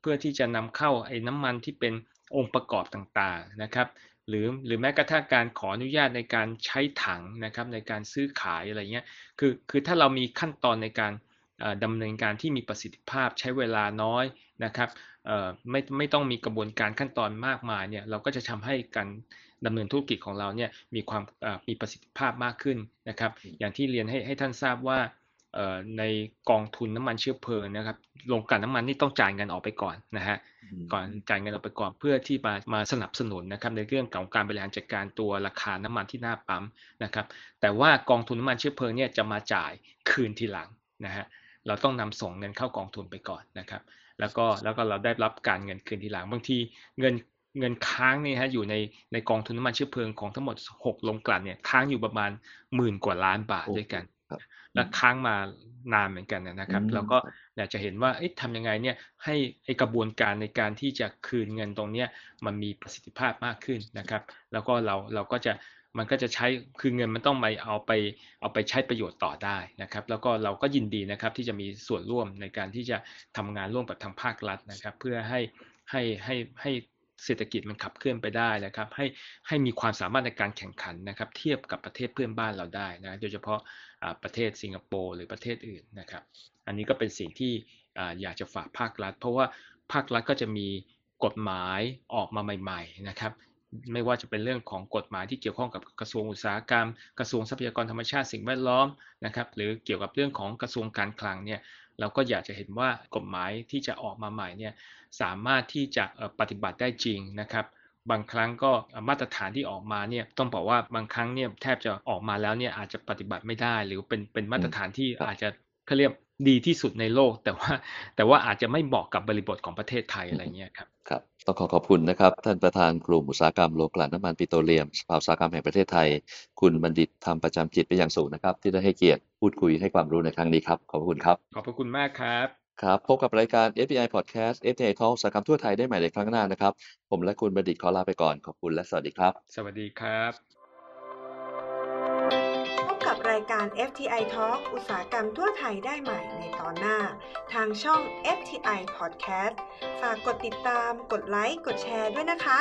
เพื่อที่จะนำเข้าไอ้น้ำมันที่เป็นองค์ประกอบต่างๆนะครับหรือหรือแม้กระทั่งการขออนุญาตในการใช้ถังนะครับในการซื้อขายอะไรเงี้ยคือคือถ้าเรามีขั้นตอนในการดำเนินการที่มีประสิทธิภาพใช้เวลาน้อยนะครับไม่ไม่ต้องมีกระบวนการขั้นตอนมากมายเนี่ยเราก็จะทำให้การดำเนินธุรกิจของเราเนี่ยมีความมีประสิทธิภาพมากขึ้นนะครับอย่างที่เรียนให้ให้ท่านทราบว่าในกองทุนน้ำมันเชื้อเพลิงนะครับโรงกลั่นน้ำมันนี่ต้องจ่ายเงินออกไปก่อนนะฮะก่อนจ่ายเงินออกไปก่อนเพื่อที่มามาสนับสนุนนะครับในเรื่องของการบริหารจัดการตัวราคาน้ำมันที่หน้าปั๊มนะครับแต่ว่ากองทุนน้ำมันเชื้อเพลิงเนี่ยจะมาจ่ายคืนทีหลังนะฮะเราต้องนำส่งเงินเข้ากองทุนไปก่อนนะครับแล้วก็แล้วก็เราได้รับการเงินคืนทีหลังบางทีเงินเงินค้างนี่ฮะอยู่ในในกองทุนน้ำมันเชื้อเพลิงของทั้งหมดหกโรงกลั่นเนี่ยค้างอยู่ประมาณหมื่นกว่าล้านบาทด้วยกันและค้างมานานเหมือนกันนะครับเราก็อยากจะเห็นว่าทำยังไงเนี่ยให้ไอ้กระบวนการในการที่จะคืนเงินตรงเนี้ยมันมีประสิทธิภาพมากขึ้นนะครับแล้วก็เราเราก็จะมันก็จะใช้คือเงินมันต้องไปเอาไปเอาไปใช้ประโยชน์ต่อได้นะครับแล้วก็เราก็ยินดีนะครับที่จะมีส่วนร่วมในการที่จะทำงานร่วมกับทางภาครัฐนะครับเพื่อให้ให้ให้ให้เศรษฐกิจมันขับเคลื่อนไปได้นะครับให้ให้มีความสามารถในการแข่งขันนะครับเทียบกับประเทศเพื่อนบ้านเราได้นะโดยเฉพาะประเทศสิงคโปร์หรือประเทศอื่นนะครับอันนี้ก็เป็นสิ่งที่อยากจะฝากภาครัฐเพราะว่าภาครัฐก็จะมีกฎหมายออกมาใหม่ๆนะครับไม่ว่าจะเป็นเรื่องของกฎหมายที่เกี่ยวข้องกับกระทรวงอุตสาหกรรมกระทรวงทรัพยากรธรรมชาติสิ่งแวดล้อมนะครับหรือเกี่ยวกับเรื่องของกระทรวงการคลังเนี่ยเราก็อยากจะเห็นว่ากฎหมายที่จะออกมาใหม่เนี่ยสามารถที่จะปฏิบัติได้จริงนะครับบางครั้งก็มาตรฐานที่ออกมาเนี่ยต้องบอกว่าบางครั้งเนี่ยแทบจะออกมาแล้วเนี่ยอาจจะปฏิบัติไม่ได้หรือเป็นเป็นมาตรฐานที่อาจจะเขาเรียกดีที่สุดในโลกแต่ว่าแต่ว่าอาจจะไม่เหมาะกับบริบทของประเทศไทยอะไรเงี้ยครับครับต้องขอขอบคุณนะครับท่านประธานกลุ่มอุตสาหกรรมโรงกลั่นน้ำมันปิโตรเลียมสภาอุตสาหกรรมแห่งประเทศไทยคุณบัณฑิตธรรมประจำจิตเป็นอย่างสูงนะครับที่ได้ให้เกียรติพูดคุยให้ความรู้ในครั้งนี้ครับขอบคุณครับขอบคุณมากครับครับพบกับรายการ เอฟ ที ไอ Podcast เอฟ ที ไอ Talk อุตสาหกรรมทั่วไทยได้ใหม่ในครั้งหน้านะครับผมและคุณบัณฑิตขอลาไปก่อนขอบคุณและสวัสดีครับสวัสดีครับกับรายการ เอฟ ที ไอ Talk อุตสาหกรรมทั่วไทยได้ใหม่ในตอนหน้าทางช่อง เอฟ ที ไอ Podcast ฝากกดติดตามกดไลค์กดแชร์ด้วยนะคะ